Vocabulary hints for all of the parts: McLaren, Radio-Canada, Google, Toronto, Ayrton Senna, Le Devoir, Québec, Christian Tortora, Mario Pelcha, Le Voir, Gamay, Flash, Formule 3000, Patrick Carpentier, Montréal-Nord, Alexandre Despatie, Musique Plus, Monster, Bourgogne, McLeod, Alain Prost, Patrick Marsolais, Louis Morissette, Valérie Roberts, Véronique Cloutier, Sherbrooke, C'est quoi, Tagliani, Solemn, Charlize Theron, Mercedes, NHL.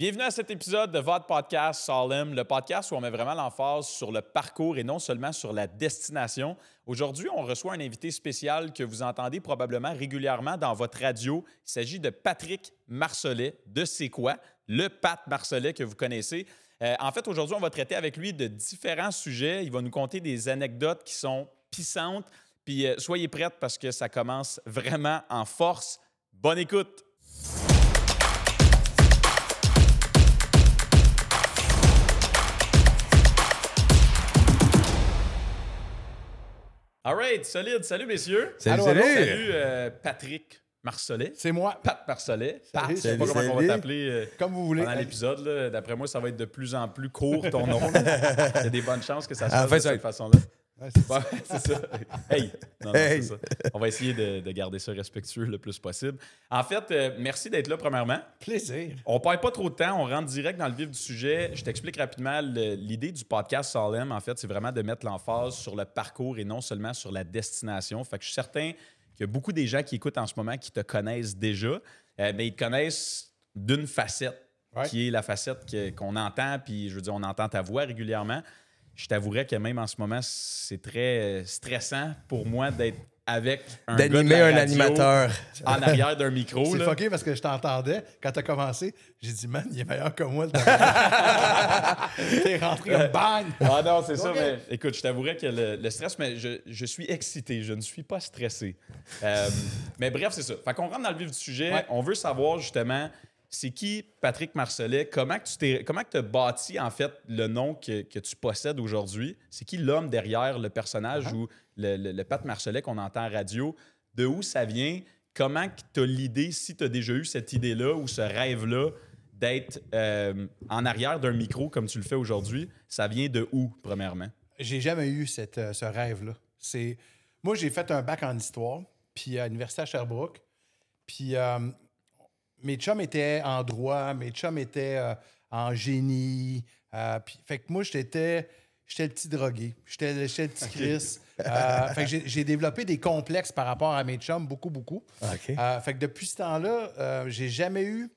Bienvenue à cet épisode de votre podcast Solemn, le podcast où on met vraiment l'emphase sur le parcours et non seulement sur la destination. Aujourd'hui, on reçoit un invité spécial que vous entendez probablement régulièrement dans votre radio. Il s'agit de Patrick Marsolais de C'est quoi, le Pat Marsolais que vous connaissez. En fait, aujourd'hui, on va traiter avec lui de différents sujets. Il va nous conter des anecdotes qui sont pissantes. Puis soyez prêtes parce que ça commence vraiment en force. Bonne écoute! All right, solide. Salut, messieurs. Salut, Patrick Marsolais. C'est moi. Pat Marsolais. Pat, je ne sais pas comment on va t'appeler comme vous voulez. Pendant l'épisode. Là, d'après moi, ça va être de plus en plus court ton nom. Il y a des bonnes chances que ça se fasse de cette façon-là. Ouais, c'est ça. Hey! Non, c'est ça. On va essayer de garder ça respectueux le plus possible. En fait, merci d'être là, premièrement. Plaisir. On ne perd pas trop de temps. On rentre direct dans le vif du sujet. Je t'explique rapidement l'idée du podcast Solemn. En fait, c'est vraiment de mettre l'emphase sur le parcours et non seulement sur la destination. Fait que je suis certain qu'il y a beaucoup des gens qui écoutent en ce moment qui te connaissent déjà, mais ils te connaissent d'une facette, qui est la facette qu'on entend. Puis, je veux dire, on entend ta voix régulièrement. Je t'avouerais que même en ce moment, c'est très stressant pour moi d'être avec un gars de la radio, un animateur en arrière d'un micro. C'est fucké parce que je t'entendais. Quand t'as commencé, j'ai dit « Man, il est meilleur que moi. » T'es rentré comme « Bang! » Ah non, c'est ça. Mais écoute, je t'avouerais que le stress, mais je suis excité. Je ne suis pas stressé. Mais bref, c'est ça. Fait qu'on rentre dans le vif du sujet. Ouais. On veut savoir justement... C'est qui Patrick Marsolais? Comment tu as bâti, en fait, le nom que tu possèdes aujourd'hui? C'est qui l'homme derrière le personnage ou le Pat Marsolais qu'on entend à radio? De où ça vient? Comment tu as l'idée, si tu as déjà eu cette idée-là ou ce rêve-là, d'être en arrière d'un micro comme tu le fais aujourd'hui? Ça vient de où, premièrement? J'ai jamais eu ce rêve-là. Moi, j'ai fait un bac en histoire, puis à l'université à Sherbrooke, puis... Mes chums étaient en droit, mes chums étaient en génie. Fait que moi, j'étais le petit drogué. J'étais le petit Chris. Fait que j'ai développé des complexes par rapport à mes chums, beaucoup, beaucoup. Okay. Fait que depuis ce temps-là, j'ai jamais eu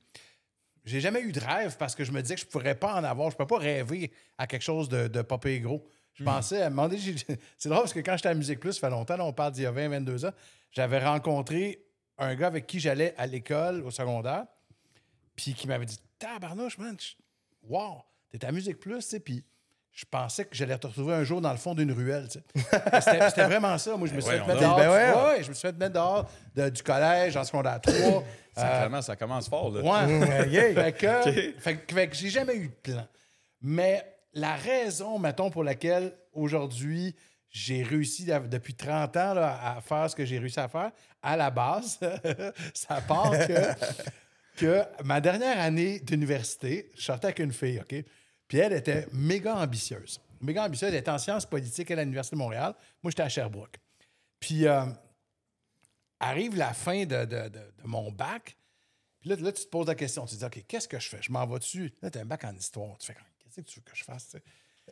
de rêve parce que je me disais que je ne pourrais pas en avoir. Je ne peux pas rêver à quelque chose de pas pire gros. Je pensais à me demander... C'est drôle parce que quand j'étais à Musique Plus, ça fait longtemps, là, on parle d'il y a 20, 22 ans, j'avais rencontré... un gars avec qui j'allais à l'école au secondaire, puis qui m'avait dit « Tabarnouche, man, wow, t'es à Musique Plus, tu sais, puis je pensais que j'allais te retrouver un jour dans le fond d'une ruelle, tu sais. » C'était vraiment ça. Moi, je me suis fait mettre dehors du collège, en secondaire 3. Sacrément, ça commence fort, là. Ouais, fait que j'ai jamais eu de plan. Mais la raison, mettons, pour laquelle aujourd'hui... J'ai réussi depuis 30 ans à faire ce que j'ai réussi à faire. À la base, ça part que ma dernière année d'université, je sortais avec une fille, OK? Puis elle était méga ambitieuse. Méga ambitieuse, elle était en sciences politiques à l'Université de Montréal. Moi, j'étais à Sherbrooke. Puis arrive la fin de mon bac. Puis là, tu te poses la question. Tu te dis, OK, qu'est-ce que je fais? Je m'en vais-tu? Là, tu as un bac en histoire. Tu fais, qu'est-ce que tu veux que je fasse, tu sais?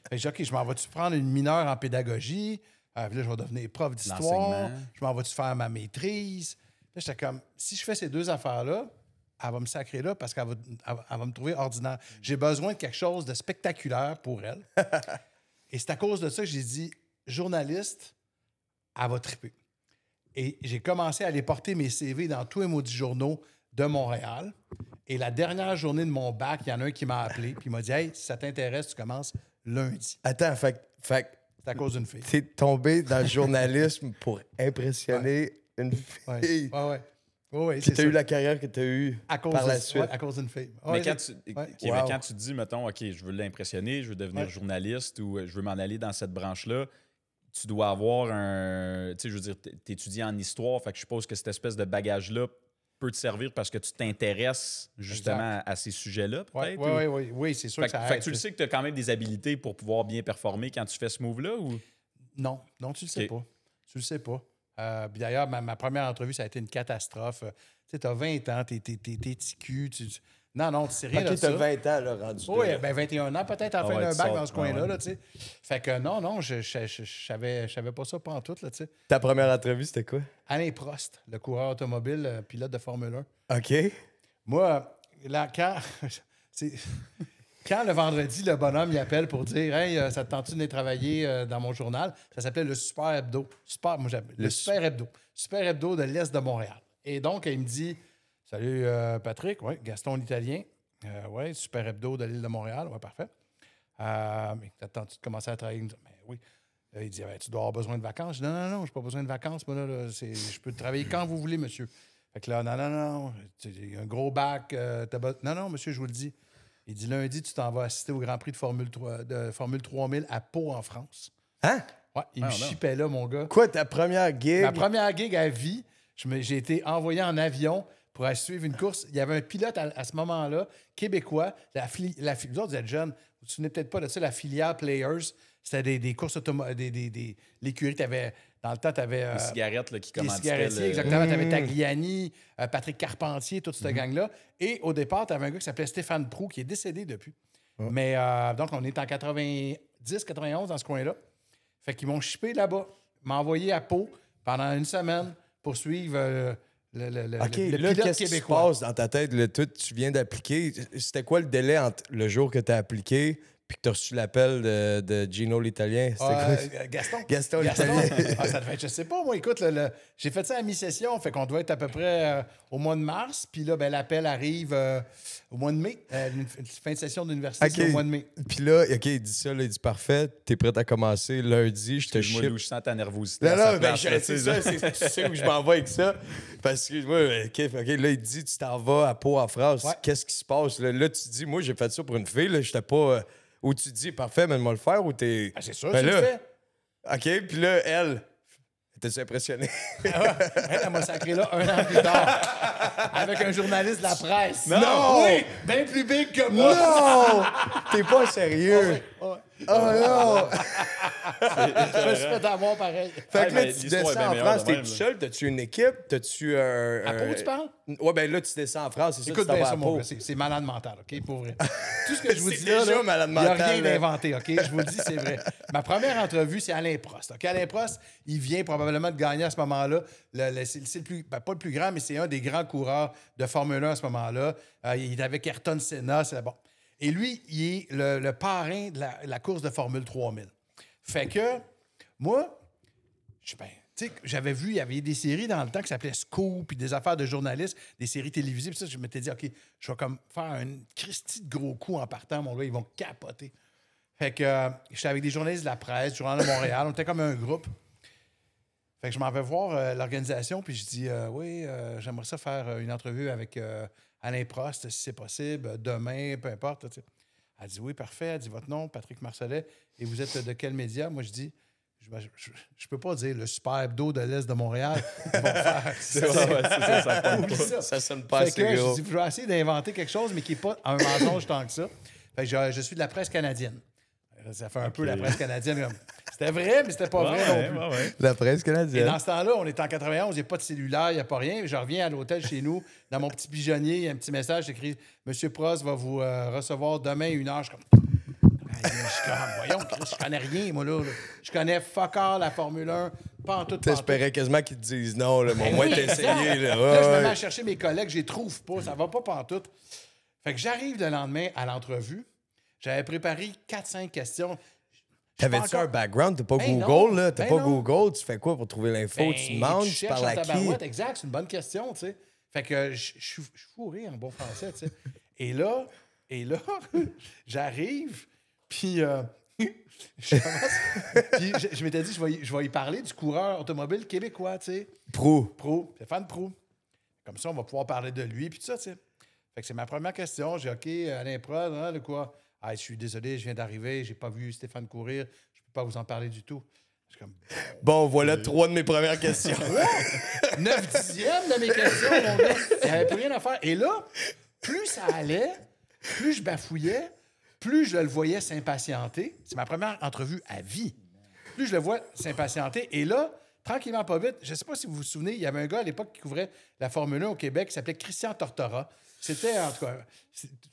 Fait que, OK, je m'en vais-tu prendre une mineure en pédagogie? Puis là, je vais devenir prof d'histoire. Je m'en vais-tu faire ma maîtrise? Là, j'étais comme, si je fais ces deux affaires-là, elle va me sacrer là parce qu'elle va me trouver ordinaire. J'ai besoin de quelque chose de spectaculaire pour elle. Et c'est à cause de ça que j'ai dit, journaliste, elle va triper. Et j'ai commencé à aller porter mes CV dans tous les maudits journaux de Montréal. Et la dernière journée de mon bac, il y en a un qui m'a appelé. Puis il m'a dit, hey, si ça t'intéresse, tu commences... lundi. Attends, fait c'est à cause d'une fille. T'es tombé dans le journalisme pour impressionner une fille. Oui, c'est ça. T'as eu la carrière que t'as eue par la suite. À cause d'une fille. Mais quand tu dis, mettons, OK, je veux l'impressionner, je veux devenir journaliste ou je veux m'en aller dans cette branche-là, tu dois avoir un... Tu sais, je veux dire, t'étudies en histoire, fait que je suppose que cette espèce de bagage-là peut te servir parce que tu t'intéresses justement à ces sujets-là, peut-être? Oui, c'est sûr que ça aide. Fait que tu le sais que tu as quand même des habiletés pour pouvoir bien performer quand tu fais ce move-là? Ou... Non, tu le sais pas. Tu le sais pas. D'ailleurs, ma première entrevue, ça a été une catastrophe. Tu sais, tu as 20 ans, t'es ticu, Non, tu sais rien de ça. Tu as 20 ans, là, rendu. Oui, bien 21 ans peut-être en fin d'un bac dans ce coin-là, tu sais. Fait que non, je savais pas ça pantoute, là, tu sais. Ta première entrevue, c'était quoi? Alain Prost, le coureur automobile, pilote de Formule 1. OK. Moi, là, quand... C'est... Quand le vendredi, le bonhomme, il appelle pour dire « Hey, ça te tente-tu de travailler dans mon journal? » Ça s'appelait le Super Hebdo. Moi, j'appelle le Super Hebdo. Super Hebdo de l'Est de Montréal. Et donc, il me dit « Salut, Patrick. Ouais, Gaston l'Italien. Oui, Super Hebdo de l'île de Montréal. Oui, parfait. T'attends-tu de commencer à travailler? » Mais oui. Là, il dit « Tu dois avoir besoin de vacances. » Je dis « Non, j'ai pas besoin de vacances. Moi, là, je peux travailler quand vous voulez, monsieur. » Fait que là, « Non. Il y a un gros bac. Non, monsieur, je vous le dis. » Il dit, lundi, tu t'en vas assister au Grand Prix de Formule 3000 à Pau, en France. Hein? Ouais, il me chipait là, mon gars. Quoi, ta première gig? Ma première gig à vie. J'ai été envoyé en avion pour aller suivre une course. Il y avait un pilote à ce moment-là, québécois. Vous autres, vous êtes jeunes. Vous vous souvenez peut-être pas de ça, la filiale Players. C'était des courses automobiles. L'écurie, dans le temps, tu avais... des cigarettes là, qui commençaient. Des cigarettes, exactement. Tu avais Tagliani, Patrick Carpentier, toute cette gang-là. Et au départ, tu avais un gars qui s'appelait Stéphane Proulx, qui est décédé depuis. Oh. Mais donc, on est en 90, 91, dans ce coin-là. Fait qu'ils m'ont shippé là-bas, m'ont envoyé à Pau pendant une semaine pour suivre... le pilote qu'est-ce qui se passe dans ta tête? Tu viens d'appliquer. C'était quoi le délai entre le jour que tu as appliqué puis que tu as reçu l'appel de Gino l'Italien? Gaston l'Italien. Ça devait être, je sais pas. Moi, écoute, j'ai fait ça à mi-session. Fait qu'on doit être à peu près au mois de mars. Puis là, ben, l'appel arrive au mois de mai. Une fin de session d'université, okay. C'est au mois de mai. Puis là, OK, il dit ça. Là, il dit parfait. T'es prêt à commencer lundi. Je te ship. Moi, je sens ta nervosité. Non, c'est ça. Tu sais où je m'en vais avec ça. Parce que, ouais, OK, là, il dit, tu t'en vas à Pau, en France. Ouais. Qu'est-ce qui se passe? Là, tu dis, moi, j'ai fait ça pour une fille. Là, j'étais pas... ou tu dis, parfait, mais moi le faire, ou t'es... Ah, c'est sûr, ben, tu le fais. OK, puis là, elle... T'es-tu impressionné? Elle m'a sacré là 1 an plus tard avec un journaliste de la presse. Non! Oui! Bien plus big que moi! Non! T'es pas sérieux! Oh non! Je me suis fait avoir pareil. Fait que là, tu descends en France, t'es tout seul, t'as-tu une équipe, t'as-tu un... À Pau, tu parles? Ouais, ben là, tu descends en France, c'est ça, tu t'en vas à Pau. C'est malade mental, OK, pour vrai. Tout ce que je vous dis là, il n'y a rien d'inventé, OK? Je vous le dis, c'est vrai. Ma première entrevue, c'est Alain Prost, OK? Alain Prost, il vient probablement de gagner à ce moment-là. C'est le plus... Ben, pas le plus grand, mais c'est un des grands coureurs de Formule 1 à ce moment-là. Il est avec Ayrton Senna, c'est bon. Et lui, il est le parrain de la course de Formule 3000. Fait que, moi, j'avais vu, il y avait des séries dans le temps qui s'appelaient Scoop, puis des affaires de journalistes, des séries télévisées. Puis ça, je m'étais dit, OK, je vais comme faire un Christy de gros coup en partant, mon gars, ils vont capoter. Fait que, j'étais avec des journalistes de la presse, du Journal de Montréal, on était comme un groupe. Fait que je m'en vais voir l'organisation, puis je dis, oui, j'aimerais ça faire une entrevue avec. Alain Prost, si c'est possible, demain, peu importe. T'sais. Elle dit oui, parfait. Elle dit votre nom, Patrick Marsolais. Et vous êtes de quel média? Moi, je dis, je peux pas dire le Super Hebdo de l'Est de Montréal. Ça sonne pas assez gros. Je vais essayer d'inventer quelque chose, mais qui n'est pas un mensonge tant que ça. Fait que je suis de la presse canadienne. Ça fait un peu la presse canadienne. C'était vrai, mais c'était pas vrai non plus. La presse canadienne. Et dans ce temps-là, on est en 91, il n'y a pas de cellulaire, il n'y a pas rien. Je reviens à l'hôtel chez nous, dans mon petit pigeonnier, il y a un petit message écrit « Monsieur Prost va vous recevoir demain 1h. » Voyons, je connais rien, moi, là. Je connais fuck all la Formule 1, pantoute. T'espérais quasiment qu'ils te disent non, là, mais moi, t'as essayé. Là, je me mets à chercher mes collègues, je les trouve pas, ça va pas pantoute. Fait que j'arrive le lendemain à l'entrevue, j'avais préparé 4-5 questions. T'avais-tu un background? T'as pas Google, là? T'as pas Google? Tu fais quoi pour trouver l'info? Tu demandes? Tu parles à qui? Exact, c'est une bonne question, tu sais. Fait que je suis fourré en bon français, tu sais. Et là, j'arrive, puis je m'étais dit, je vais y parler du coureur automobile québécois, tu sais. Proulx. Stéphane Proulx. Comme ça, on va pouvoir parler de lui, puis tout ça, tu sais. Fait que c'est ma première question. J'ai OK, Alain Proulx, hein, de quoi? Ah, je suis désolé, je viens d'arriver, j'ai pas vu Stéphane courir, je peux pas vous en parler du tout. Je suis comme... Bon, voilà 3 de mes premières questions. 9/10 de mes questions, mon gars. J'avais plus rien à faire. Et là, plus ça allait, plus je bafouillais, plus je le voyais s'impatienter. C'est ma première entrevue à vie. Plus je le vois s'impatienter. Et là, tranquillement, pas vite, je sais pas si vous vous souvenez, il y avait un gars à l'époque qui couvrait la Formule 1 au Québec qui s'appelait Christian Tortora. C'était, en tout cas,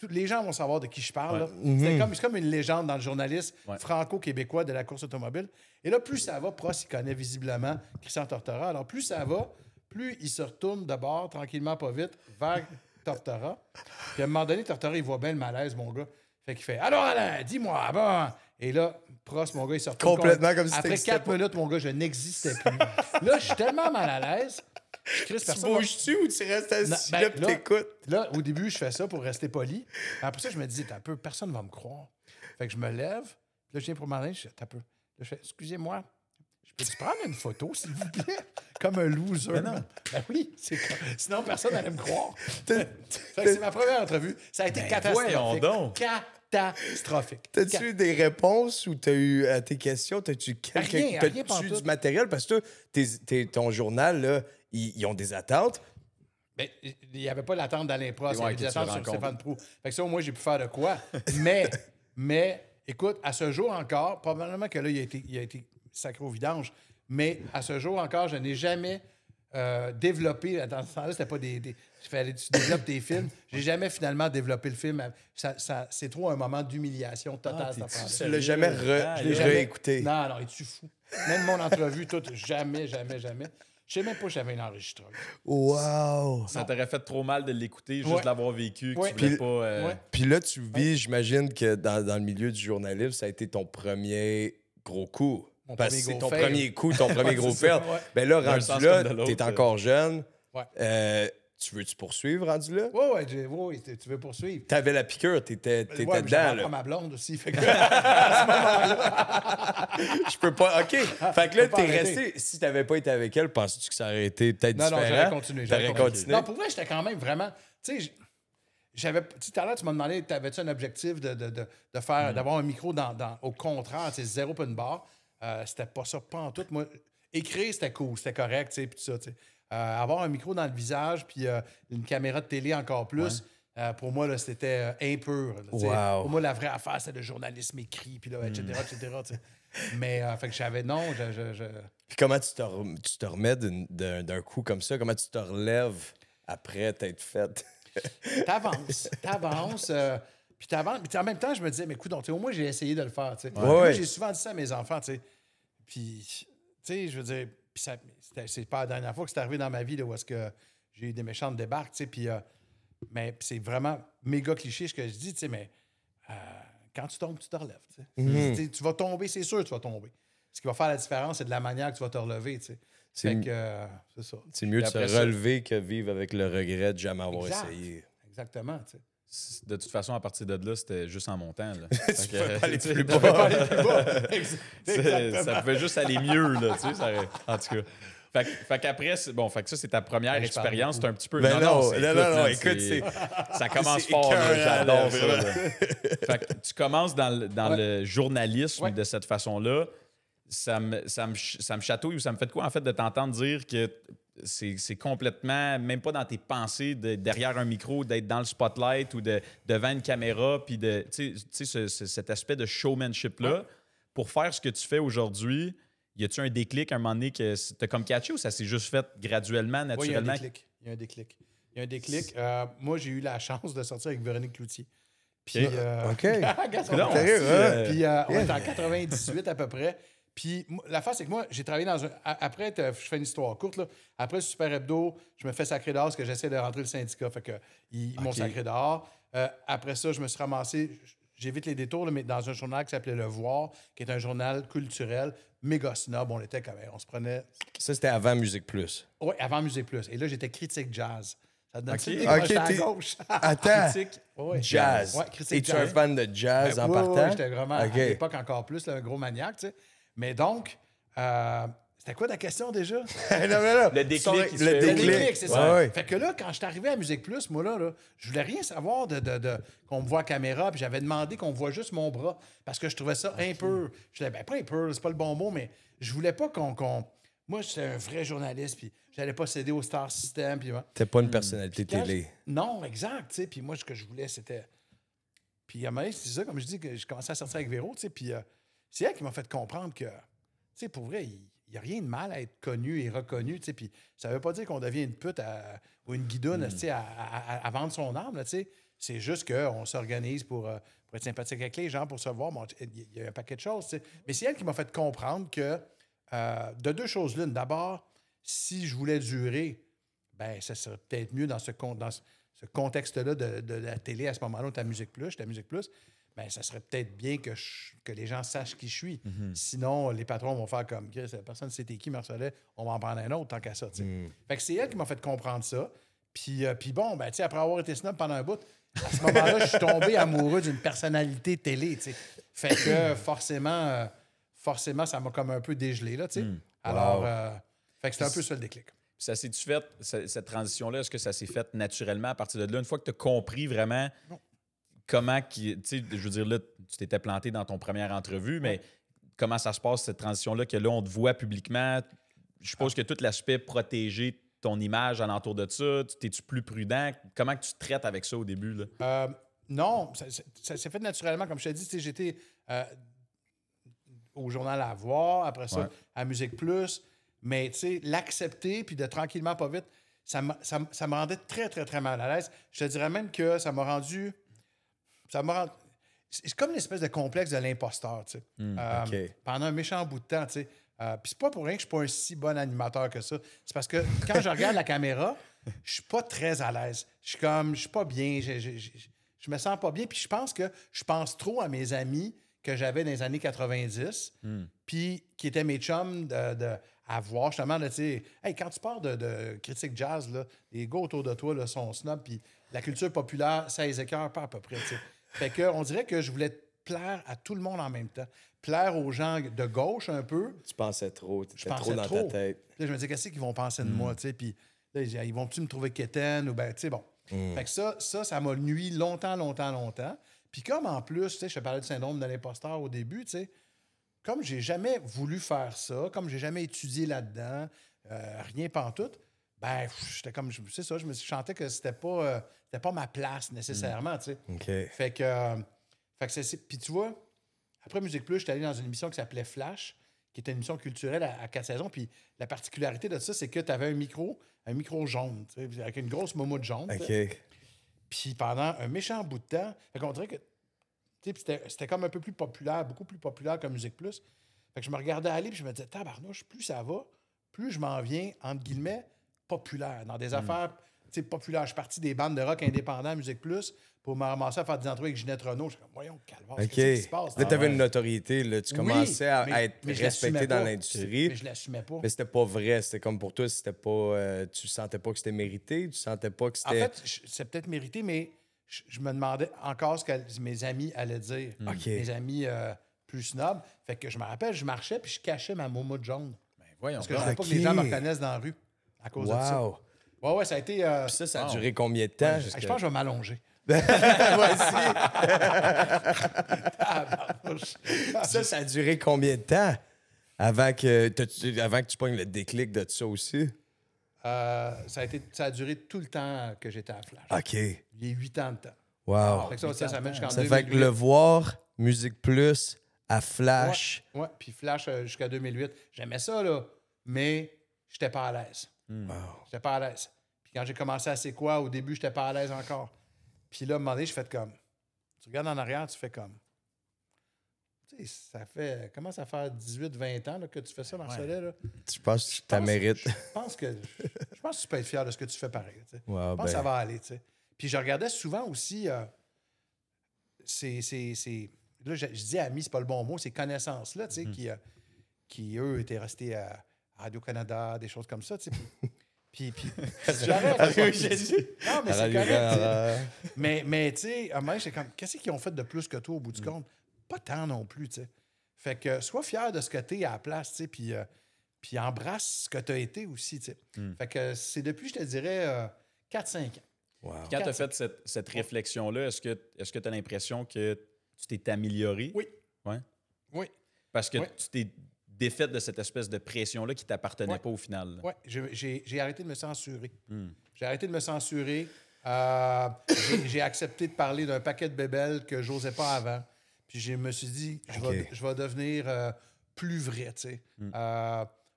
les gens vont savoir de qui je parle. Ouais. C'est comme une légende dans le journalisme franco-québécois de la course automobile. Et là, plus ça va, Prost, il connaît visiblement Christian Tortora. Alors, plus ça va, plus il se retourne de bord, tranquillement, pas vite, vers Tortora. Puis à un moment donné, Tortora, il voit bien le malaise, mon gars. Fait qu'il fait « Alors Alain, dis-moi, bon! » Et là, Prost, mon gars, il sort complètement comme si c'était... Après 4 minutes, mon gars, je n'existais plus. Là, je suis tellement mal à l'aise. Chris, tu bouges-tu ou tu restes assis là et t'écoutes? Là, au début, je fais ça pour rester poli. Après ça, je me dis, t'as peu, personne ne va me croire. Fait que je me lève, là, je viens pour m'en aller, je dis, t'as peu. Là, je fais, excusez-moi, je peux-tu prendre une photo, s'il vous plaît? Comme un loser. Mais non. Ben oui, c'est quoi? Sinon, personne n'allait me croire. Fait que c'est ma première entrevue. Ça a été catastrophique. Donc. Catastrophique. T'as-tu eu des réponses ou t'as eu à tes questions? T'as-tu t'as-tu du matériel? Parce que ton journal, là, ils ont des attentes. Ben, il n'y avait pas l'attente d'Alain Prost, il y avait des attentes sur Stéphane Proulx. Fait que ça, au moins, j'ai pu faire de quoi. mais, écoute, à ce jour encore, probablement que là, il a été sacré au vidange, mais à ce jour encore, je n'ai jamais développé. Dans ce temps-là, c'était pas des tu développes tes films. J'ai jamais finalement développé le film. Ça, c'est trop un moment d'humiliation totale. Tu ne l'as jamais réécouté. Non, es-tu fou? Même mon entrevue, tout, jamais. Je ne sais même pas si j'avais une enregistreuse. Wow! Ça t'aurait fait trop mal de l'écouter, juste de l'avoir vécu. Que tu voulais pas, Puis là, tu vis, j'imagine que dans le milieu du journalisme, ça a été ton premier gros coup. Parce que c'est ton premier coup, ton premier gros perte. Bien là, rendu là, t'es encore jeune. Ouais. Tu veux-tu poursuivre, rendu là? Oui, tu veux poursuivre. T'avais la piqûre, t'étais dedans. J'avais pas ma blonde aussi, fait que... à ce moment-là... Je peux pas... OK. Fait que là, t'es resté... Si t'avais pas été avec elle, penses-tu que ça aurait été peut-être différent? Non, j'aurais continué. Non, pour vrai, j'étais quand même vraiment... Tu sais, j'avais... Tout à l'heure, tu m'as demandé, t'avais-tu un objectif de faire... d'avoir un micro au contraire, c'est zéro open bar. C'était pas ça, pas en tout. Moi, écrire, c'était cool, c'était correct, tu sais, puis tout ça, tu sais. Avoir un micro dans le visage puis une caméra de télé encore plus, pour moi, là, c'était impur. Là, wow. Pour moi, la vraie affaire, c'est le journalisme écrit, puis là, etc. Mais, fait que j'avais... Non, Puis comment tu te remets d'un coup comme ça? Comment tu te relèves après t'être faite? T'avances... Puis en même temps, je me disais, mais coudonc, au moins, j'ai essayé de le faire. Ouais. Moi, j'ai souvent dit ça à mes enfants. T'sais. Puis, tu sais, je veux dire, c'est pas la dernière fois que c'est arrivé dans ma vie là, où est-ce que j'ai eu des méchantes débarques. Puis, mais c'est vraiment méga cliché ce que je dis, mais quand tu tombes, tu te relèves. Tu vas tomber, c'est sûr, tu vas tomber. Ce qui va faire la différence, c'est de la manière que tu vas te relever. T'sais. Fait que, c'est ça. C'est mieux de se relever que vivre avec le regret de jamais avoir essayé. Exactement, tu sais. De toute façon, à partir de là, c'était juste en montant. Là. Tu ne peux pas aller plus bas. Ça pouvait juste aller mieux. Là, en tout cas. Fait qu'après, ça, c'est ta première expérience. C'est un petit peu... écoute, ça commence fort. J'adore ça. Là. Fait que tu commences dans le journalisme de cette façon-là. Ça me chatouille ou ça me fait de quoi, en fait, de t'entendre dire que... C'est complètement, même pas dans tes pensées, derrière un micro, d'être dans le spotlight ou devant une caméra, puis cet aspect de showmanship-là. Ouais. Pour faire ce que tu fais aujourd'hui, y a-tu un déclic à un moment donné que t'as comme catché ou ça s'est juste fait graduellement, naturellement? Oui, il y a un déclic. Moi, j'ai eu la chance de sortir avec Véronique Cloutier. Puis, on est en 98 à peu près. Puis la face, c'est que moi, j'ai travaillé dans un... Après, je fais une histoire courte, là. Après Super Hebdo, je me fais sacrer dehors parce que j'essaie de rentrer le syndicat. Fait que ils m'ont sacré dehors. Après ça, je me suis ramassé... J'évite les détours, là, mais dans un journal qui s'appelait Le Voir, qui est un journal culturel, méga snob. On était quand même... On se prenait... Ça, c'était avant Musique Plus. Oui, avant Musique Plus. Et là, j'étais critique jazz. Ça te donne à gauche. Attends. Critique jazz. Ouais, critique jazz. Es-tu un fan de jazz en partant? Oui, j'étais vraiment, à l'époque, encore plus, là, un gros maniaque, tu sais. Mais donc, c'était quoi ta question déjà? Le déclic. Le déclic, c'est ça. Ouais. Fait que là, quand je suis arrivé à Musique Plus, moi, là, je voulais rien savoir de qu'on me voit à caméra, puis j'avais demandé qu'on me voit juste mon bras, parce que je trouvais ça impur. Je disais, ben pas impur, c'est pas le bon mot, mais je voulais pas qu'on... Moi, j'étais un vrai journaliste, puis j'allais pas céder au star system. Puis... T'es pas une personnalité télé. Non, exact, tu sais. Puis moi, ce que je voulais, c'était... Puis à un moment donné, c'est ça, comme je dis, que je commençais à sortir avec Véro, tu sais, puis... C'est elle qui m'a fait comprendre que, tu sais, pour vrai, il n'y a rien de mal à être connu et reconnu, tu sais, puis ça ne veut pas dire qu'on devient une pute ou une guidoune, tu sais, à vendre son âme, là, tu sais. C'est juste qu'on s'organise pour être sympathique avec les gens, pour se voir, il y a un paquet de choses, tu sais. Mais c'est elle qui m'a fait comprendre que, de deux choses l'une, d'abord, si je voulais durer, ben ça serait peut-être mieux dans ce ce contexte-là de la télé à ce moment-là, on était à Musique Plus, j'étais à Musique Plus, bien, ça serait peut-être bien que les gens sachent qui je suis. Mm-hmm. Sinon, les patrons vont faire comme « La personne, c'était qui, Marsolais? On va en prendre un autre tant qu'à ça. » Fait que c'est elle qui m'a fait comprendre ça. Puis bon, ben, après avoir été snob pendant un bout, à ce moment-là, je suis tombé amoureux d'une personnalité télé. T'sais. Fait que forcément, ça m'a comme un peu dégelé. Là, alors, wow. Fait que c'était un peu ça le déclic. Ça s'est-tu fait, cette transition-là, est-ce que ça s'est fait naturellement à partir de là? Une fois que tu as compris vraiment comment... Tu sais, je veux dire, là, tu t'étais planté dans ton première entrevue, mais comment ça se passe, cette transition-là, que là, on te voit publiquement? Je suppose que tout l'aspect protégé, ton image alentour de ça, t'es-tu plus prudent? Comment que tu te traites avec ça au début? Là? Non, ça s'est fait naturellement. Comme je te dis, j'étais au journal à voir, après ça, à Musique Plus... Mais, tu sais, l'accepter, puis de tranquillement, pas vite, ça me rendait très, très, très mal à l'aise. Je te dirais même que ça m'a rendu... C'est comme une espèce de complexe de l'imposteur, tu sais. Pendant un méchant bout de temps, tu sais. Puis c'est pas pour rien que je suis pas un si bon animateur que ça. C'est parce que quand je regarde la caméra, je suis pas très à l'aise. Je suis comme... Je suis pas bien. Je me sens pas bien. Puis je pense que je pense trop à mes amis que j'avais dans les années 90, puis qui étaient mes chums à voir justement, tu sais, hey, quand tu pars de critique jazz, là, les gars autour de toi là, sont snob, puis la culture populaire, ça les écœure pas à peu près. T'sais. Fait qu'on dirait que je voulais plaire à tout le monde en même temps. Plaire aux gens de gauche un peu. Tu pensais trop, tu étais trop dans ta tête. Là, je me disais, qu'est-ce qu'ils vont penser de moi, tu sais, puis là, ils vont-tu me trouver quétaine ou ben, tu sais, bon. Fait que ça m'a nui longtemps. Puis comme en plus, tu sais, je te parlais du syndrome de l'imposteur au début, tu sais, comme j'ai jamais voulu faire ça, comme j'ai jamais étudié là-dedans, rien pantoute, ben j'étais comme, c'est ça, je me sentais que c'était pas ma place nécessairement, tu sais. Okay. Fait que c'est... Puis tu vois, après Musique Plus, j'étais allé dans une émission qui s'appelait Flash, qui était une émission culturelle à 4 saisons, puis la particularité de ça, c'est que tu avais un micro jaune, tu sais, avec une grosse moumoute jaune. Okay. Puis pendant un méchant bout de temps, fait qu'on dirait que c'était comme un peu plus populaire, beaucoup plus populaire que Musique Plus. Fait que je me regardais aller, puis je me disais, tabarnouche, plus ça va, plus je m'en viens, entre guillemets, populaire, dans des affaires populaires. Je suis parti des bandes de rock indépendants à Musique Plus pour me ramasser à faire des entrevues avec Ginette Renault. Je suis comme, voyons, calvaire, qu'est-ce qui se passe? Là, tu avais une notoriété, là, tu commençais à être respecté dans l'industrie. Mais je l'assumais pas. Mais c'était pas vrai, c'était comme pour toi, c'était pas. Tu sentais pas que c'était mérité, tu sentais pas que c'était. En fait, c'est peut-être mérité, mais. Je me demandais encore ce que mes amis allaient dire. Okay. Mes amis plus snobs. Fait que je me rappelle, je marchais puis je cachais ma moumoute jaune. Ben voyons. Parce que je ne voulais pas que les gens me reconnaissent dans la rue à cause de ça. Ouais, ça a été... Puis ça a duré combien de temps? Ouais, je pense que je vais m'allonger. Voici. Ça a duré combien de temps? Avant que tu pognes le déclic de ça aussi? Ça a duré tout le temps que j'étais à Flash. OK. Il y a 8 ans de temps. Wow. Ça fait que Le Voir, Musique Plus, à Flash. Ouais. Puis Flash jusqu'à 2008. J'aimais ça, là, mais j'étais pas à l'aise. Wow. J'étais pas à l'aise. Puis quand j'ai commencé à C'est quoi, au début, j'étais pas à l'aise encore. Puis là, à un moment donné, je fais comme... Tu regardes en arrière, tu fais comme... Tu sais, ça fait... Commence à faire 18-20 ans là, que tu fais ça, Marsolais, là. Tu penses que tu t'en mérites. Je pense que tu peux être fier de ce que tu fais pareil. Tu sais. Wow, je pense que ça va aller, tu sais. Puis je regardais souvent aussi... Là, je dis amis, c'est pas le bon mot, ces connaissances-là, tu sais, qui, eux, étaient restés à Radio-Canada, des choses comme ça, tu sais. Puis non, mais c'est correct. Mais tu sais, à un moment donné, c'est comme... Qu'est-ce qu'ils ont fait de plus que toi, au bout du compte? Pas tant non plus, tu sais. Fait que sois fier de ce que t'es à la place, tu sais, puis embrasse ce que t'as été aussi, tu sais. Fait que c'est depuis, je te dirais, 4-5 ans. Wow. Quand t'as fait cette réflexion-là, est-ce que t'as l'impression que tu t'es amélioré? Oui. Ouais? Oui. Parce que tu t'es défaite de cette espèce de pression-là qui t'appartenait pas au final. Oui, j'ai arrêté de me censurer. J'ai arrêté de me censurer. J'ai accepté de parler d'un paquet de bébelles que j'osais pas avant. Puis je me suis dit, je vais devenir plus vrai, tu sais.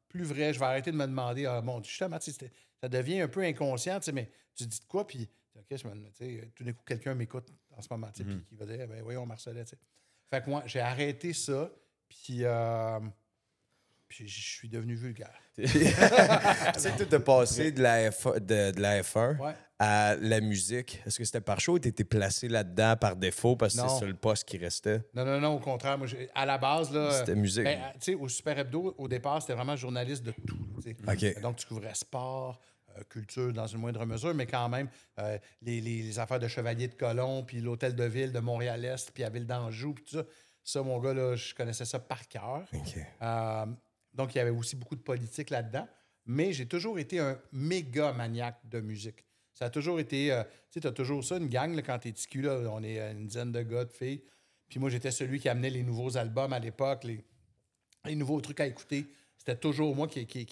Plus vrai, je vais arrêter de me demander, mon Dieu, justement, ça devient un peu inconscient, tu sais, mais tu dis de quoi, puis tout d'un coup, quelqu'un m'écoute en ce moment, tu sais, puis qui va dire, ben voyons, Marsolais, tu sais. Fait que moi, j'ai arrêté ça, puis Puis je suis devenu vulgaire. Tu sais, tu t'es passé de la F1 ouais. à la musique. Est-ce que c'était par choix ou tu étais placé là-dedans par défaut parce que c'est sur le poste qui restait? Non, au contraire. Moi, à la base, là, c'était musique. Ben, tu sais, au Super Hebdo, au départ, c'était vraiment journaliste de tout. Okay. Donc, tu couvrais sport, culture dans une moindre mesure, mais quand même, les affaires de Chevalier de Colomb, puis l'hôtel de ville de Montréal-Est, puis à Ville d'Anjou, puis tout ça. Ça, mon gars, là, je connaissais ça par cœur. Okay. Donc, il y avait aussi beaucoup de politique là-dedans. Mais j'ai toujours été un méga maniaque de musique. Ça a toujours été... tu sais, t'as toujours ça, une gang, là, quand t'es ticu, là, on est une dizaine de gars, de filles. Puis moi, j'étais celui qui amenait les nouveaux albums à l'époque, les nouveaux trucs à écouter. C'était toujours moi qui était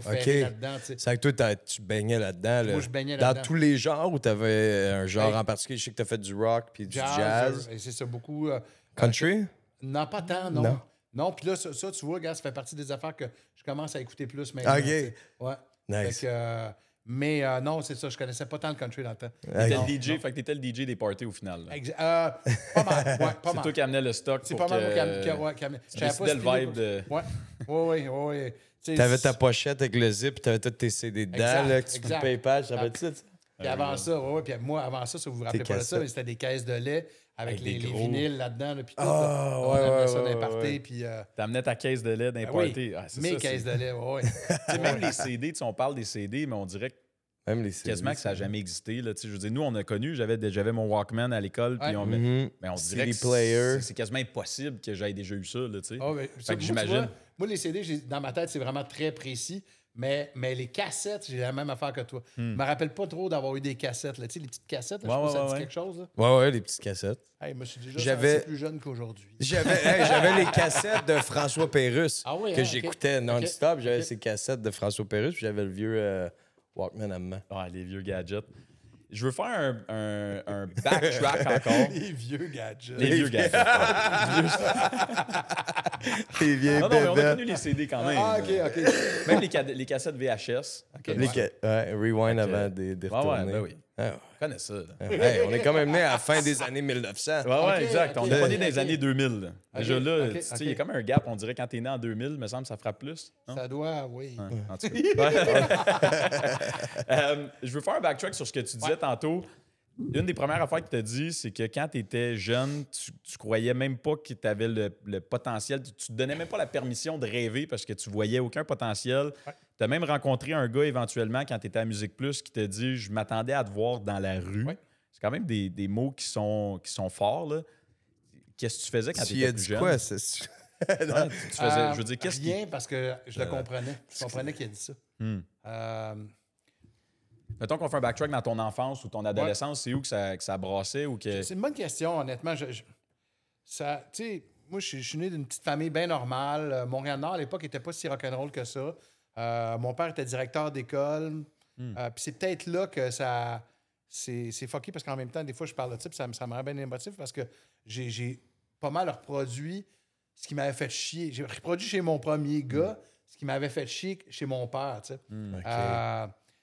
ferré là-dedans. T'sais. C'est que toi, tu baignais là-dedans. Moi, je baignais là-dedans. Dans tous les genres ou t'avais un genre en particulier? Je sais que t'as fait du rock puis du jazz. Et c'est ça, beaucoup... country? Non, pas tant, non. Non, puis là, ça, tu vois, regarde, ça fait partie des affaires que je commence à écouter plus maintenant. OK. T'sais. Ouais. Nice. Fait que, non, c'est ça, je connaissais pas tant le country dans le temps. T'étais le DJ des parties au final. Pas mal, ouais, pas mal. C'est toi qui amenais le stock. C'est pas mal qui amenais. Tu décidais le vibe de... Ouais. T'avais ta pochette avec le zip, t'avais tous tes CD dedans, là, que tu coupais les pages, t'avais tout ça. Puis avant ça, puis moi, avant ça, si vous vous rappelez pas de ça, mais c'était des caisses de lait avec les vinyles là-dedans. Là, puis on amenait ça d'un party. Puis, t'amenais ta caisse de lait d'un party. Mes caisses de lait, Même les CD, on parle des CD, mais on dirait que même les CD, quasiment que ça n'a jamais existé. Là, je veux dire, nous, on a connu, j'avais mon Walkman à l'école, puis mais on dirait que c'est quasiment impossible que j'aie déjà eu ça. Là, fait que j'imagine. Moi, les CD, dans ma tête, c'est vraiment très précis. Mais les cassettes, j'ai la même affaire que toi. Je me rappelle pas trop d'avoir eu des cassettes. Là. Tu sais, les petites cassettes, là, je pense que ça dit quelque chose. Oui, les petites cassettes. Hey, moi, je suis déjà plus jeune qu'aujourd'hui. J'avais les cassettes de François Pérusse que j'écoutais non-stop. J'avais ces cassettes de François Pérusse puis j'avais le vieux Walkman à main. Les vieux gadgets. Je veux faire un backtrack encore. Les vieux gadgets. Les vieilles bébêtes. Non, mais on a connu les CD quand même. OK. Même les cassettes VHS. Okay. Rewind avant de retourner. On connaît ça. Hey, on est quand même né à la fin des années 1900. Exact. On est pas né dans les années 2000. Déjà là, il y a comme un gap. On dirait quand t'es né en 2000, me semble que ça frappe plus. Non? Ça doit, oui. En tout cas. Je veux faire un backtrack sur ce que tu disais tantôt. Une des premières affaires que tu as dit, c'est que quand tu étais jeune, tu croyais même pas que tu avais le potentiel. Tu ne te donnais même pas la permission de rêver parce que tu voyais aucun potentiel. Ouais. Tu as même rencontré un gars éventuellement quand tu étais à Musique Plus qui t'a dit « Je m'attendais à te voir dans la rue ouais. ». C'est quand même des mots qui sont forts. Là. Qu'est-ce que tu faisais quand tu étais plus jeune? Quoi, c'est... non, tu faisais, je veux dire, qu'est-ce rien parce que je le comprenais. Je comprenais qu'il a dit ça. Mettons qu'on fait un backtrack dans ton enfance ou ton adolescence, c'est où que ça brassait ou que... C'est une bonne question, honnêtement. Moi, je suis né d'une petite famille bien normale. Montréal-Nord, à l'époque, n'était pas si rock'n'roll que ça. Mon père était directeur d'école. Puis c'est peut-être là que ça... C'est fucké parce qu'en même temps, des fois, je parle de ça, puis ça me rend bien émotif parce que j'ai pas mal reproduit ce qui m'avait fait chier. J'ai reproduit chez mon premier gars ce qui m'avait fait chier chez mon père, tu sais.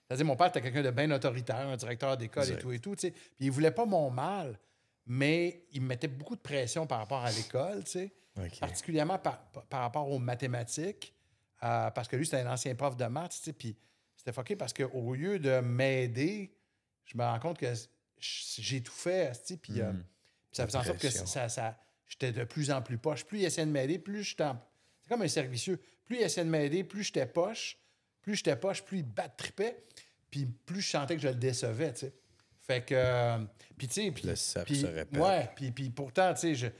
C'est-à-dire, mon père était quelqu'un de bien autoritaire, un directeur d'école et tout. Puis il voulait pas mon mal, mais il me mettait beaucoup de pression par rapport à l'école, particulièrement par rapport aux mathématiques, parce que lui, c'était un ancien prof de maths. Puis c'était fucké parce qu'au lieu de m'aider, je me rends compte que j'ai tout fait. Puis ça faisait en sorte que j'étais de plus en plus poche. Plus il essayait de m'aider, plus j'étais... C'est comme un cercle vicieux. Plus il essayait de m'aider, plus j'étais poche. Plus j'étais poche, plus il battripait, puis plus je sentais que je le décevais, tu sais. Fait que... puis, tu sais... Le cercle se répète. Ouais, puis pourtant, tu sais,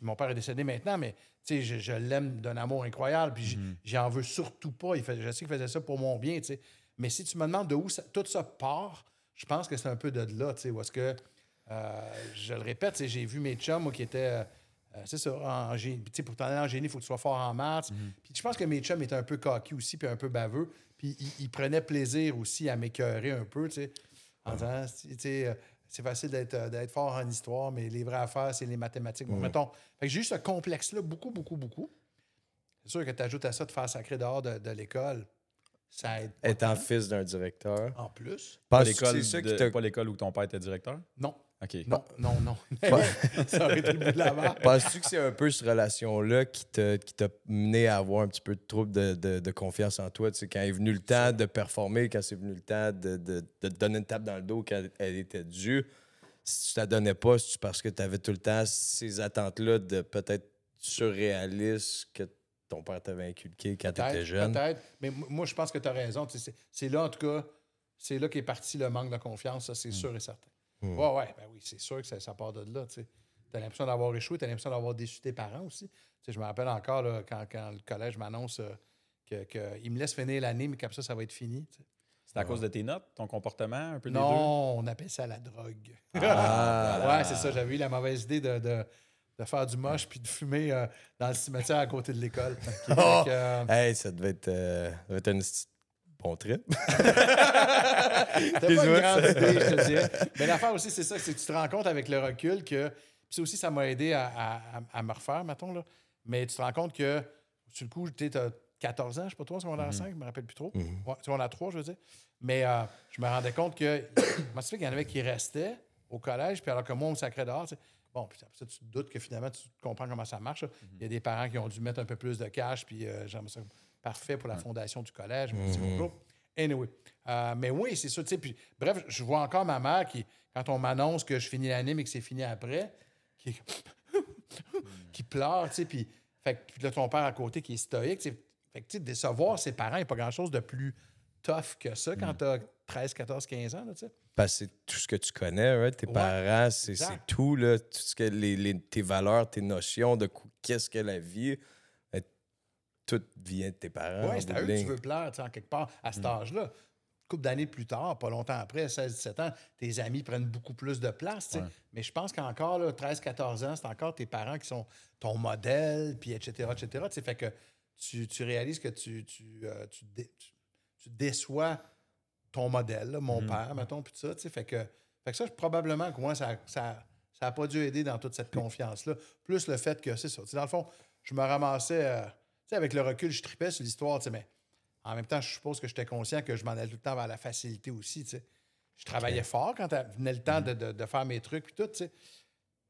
mon père est décédé maintenant, mais, tu sais, je l'aime d'un amour incroyable, puis j'en veux surtout pas. Je sais qu'il faisait ça pour mon bien, tu sais. Mais si tu me demandes de où tout ça part, je pense que c'est un peu de là, tu sais, où est-ce que... je le répète, tu sais, j'ai vu mes chums, moi, qui étaient... c'est ça, pour t'en aller en génie, il faut que tu sois fort en maths. Puis je pense que mes chums étaient un peu cocky aussi, puis un peu baveux. Puis ils prenaient plaisir aussi à m'écœurer un peu, tu sais, en disant, tu sais, c'est facile d'être fort en histoire, mais les vraies affaires, c'est les mathématiques. Bon, mettons, fait que j'ai eu ce complexe-là beaucoup, beaucoup, beaucoup. C'est sûr que tu ajoutes à ça de faire sacrer dehors de l'école. Ça aide. Étant fils d'un directeur. En plus. Pas l'école où ton père était directeur? Non. OK. Non. Ça aurait été le bout de la barre. Penses-tu que c'est un peu cette relation-là qui t'a mené à avoir un petit peu de trouble de confiance en toi? Tu sais, quand est venu le temps de performer, quand c'est venu le temps de te donner une tape dans le dos quand elle était due, si tu ne la donnais pas, c'est parce que tu avais tout le temps ces attentes-là de peut-être surréaliste que ton père t'avait inculqué quand tu étais jeune? Peut-être, mais moi, je pense que tu as raison. C'est là, en tout cas, c'est là qu'est parti le manque de confiance, ça, c'est sûr et certain. Mmh. Oui, c'est sûr que ça part de là. Tu as l'impression d'avoir échoué, tu as l'impression d'avoir déçu tes parents aussi. T'sais, je me rappelle encore là, quand le collège m'annonce qu'ils me laissent finir l'année, mais comme ça va être fini. T'sais. C'est à cause de tes notes, ton comportement, un peu des deux? Non, on appelle ça la drogue. Ah, c'est ça. J'avais eu la mauvaise idée de faire du moche puis de fumer dans le cimetière à côté de l'école. Ça devait être un bon trip. C'était pas une grande idée, je te dirais. Mais l'affaire aussi, c'est ça, c'est que tu te rends compte avec le recul que... Puis ça aussi, ça m'a aidé à me refaire, mettons, là. Mais tu te rends compte que, sur le coup, tu sais, t'as 14 ans, je sais pas toi, secondaire 5, je me rappelle plus trop. Ouais, secondaire 3, je veux dire. Mais je me rendais compte que... Moi, c'est vrai qu'il y en avait qui restaient au collège, puis alors que moi, on me sacrait dehors, tu sais. Bon, puis après ça, tu te doutes que finalement, tu comprends comment ça marche. Il y a des parents qui ont dû mettre un peu plus de cash, puis j'aime ça parfait pour la fondation du collège. Anyway. Mais oui, c'est ça. Puis, bref, je vois encore ma mère qui, quand on m'annonce que je finis l'année, mais que c'est fini après, qui pleure, tu sais. Puis là, ton père à côté qui est stoïque. T'sais. Fait que, tu sais, décevoir ses parents, il n'y a pas grand-chose de plus tough que ça quand tu as 13, 14, 15 ans, tu sais. Parce que c'est tout ce que tu connais, right? Tes parents, c'est tout, là, tout ce que tes valeurs, tes notions de qu'est-ce que la vie, tout vient de tes parents. Oui, c'est à eux que tu veux plaire, tu sais, en quelque part, à cet âge-là. Couple d'années plus tard, pas longtemps après, 16-17 ans, tes amis prennent beaucoup plus de place. Ouais. Mais je pense qu'encore, 13-14 ans, c'est encore tes parents qui sont ton modèle, puis etc. Fait que tu réalises que tu déçois ton modèle, là, mon père, mettons, puis tout ça. Fait que ça, probablement que moi, ça n'a pas dû aider dans toute cette confiance-là. Plus le fait que, c'est ça, dans le fond, je me ramassais, avec le recul, je tripais sur l'histoire, mais en même temps, je suppose que j'étais conscient que je m'en allais tout le temps vers la facilité aussi, tu sais. Je travaillais fort quand venait le temps de faire mes trucs, puis tout, tu sais.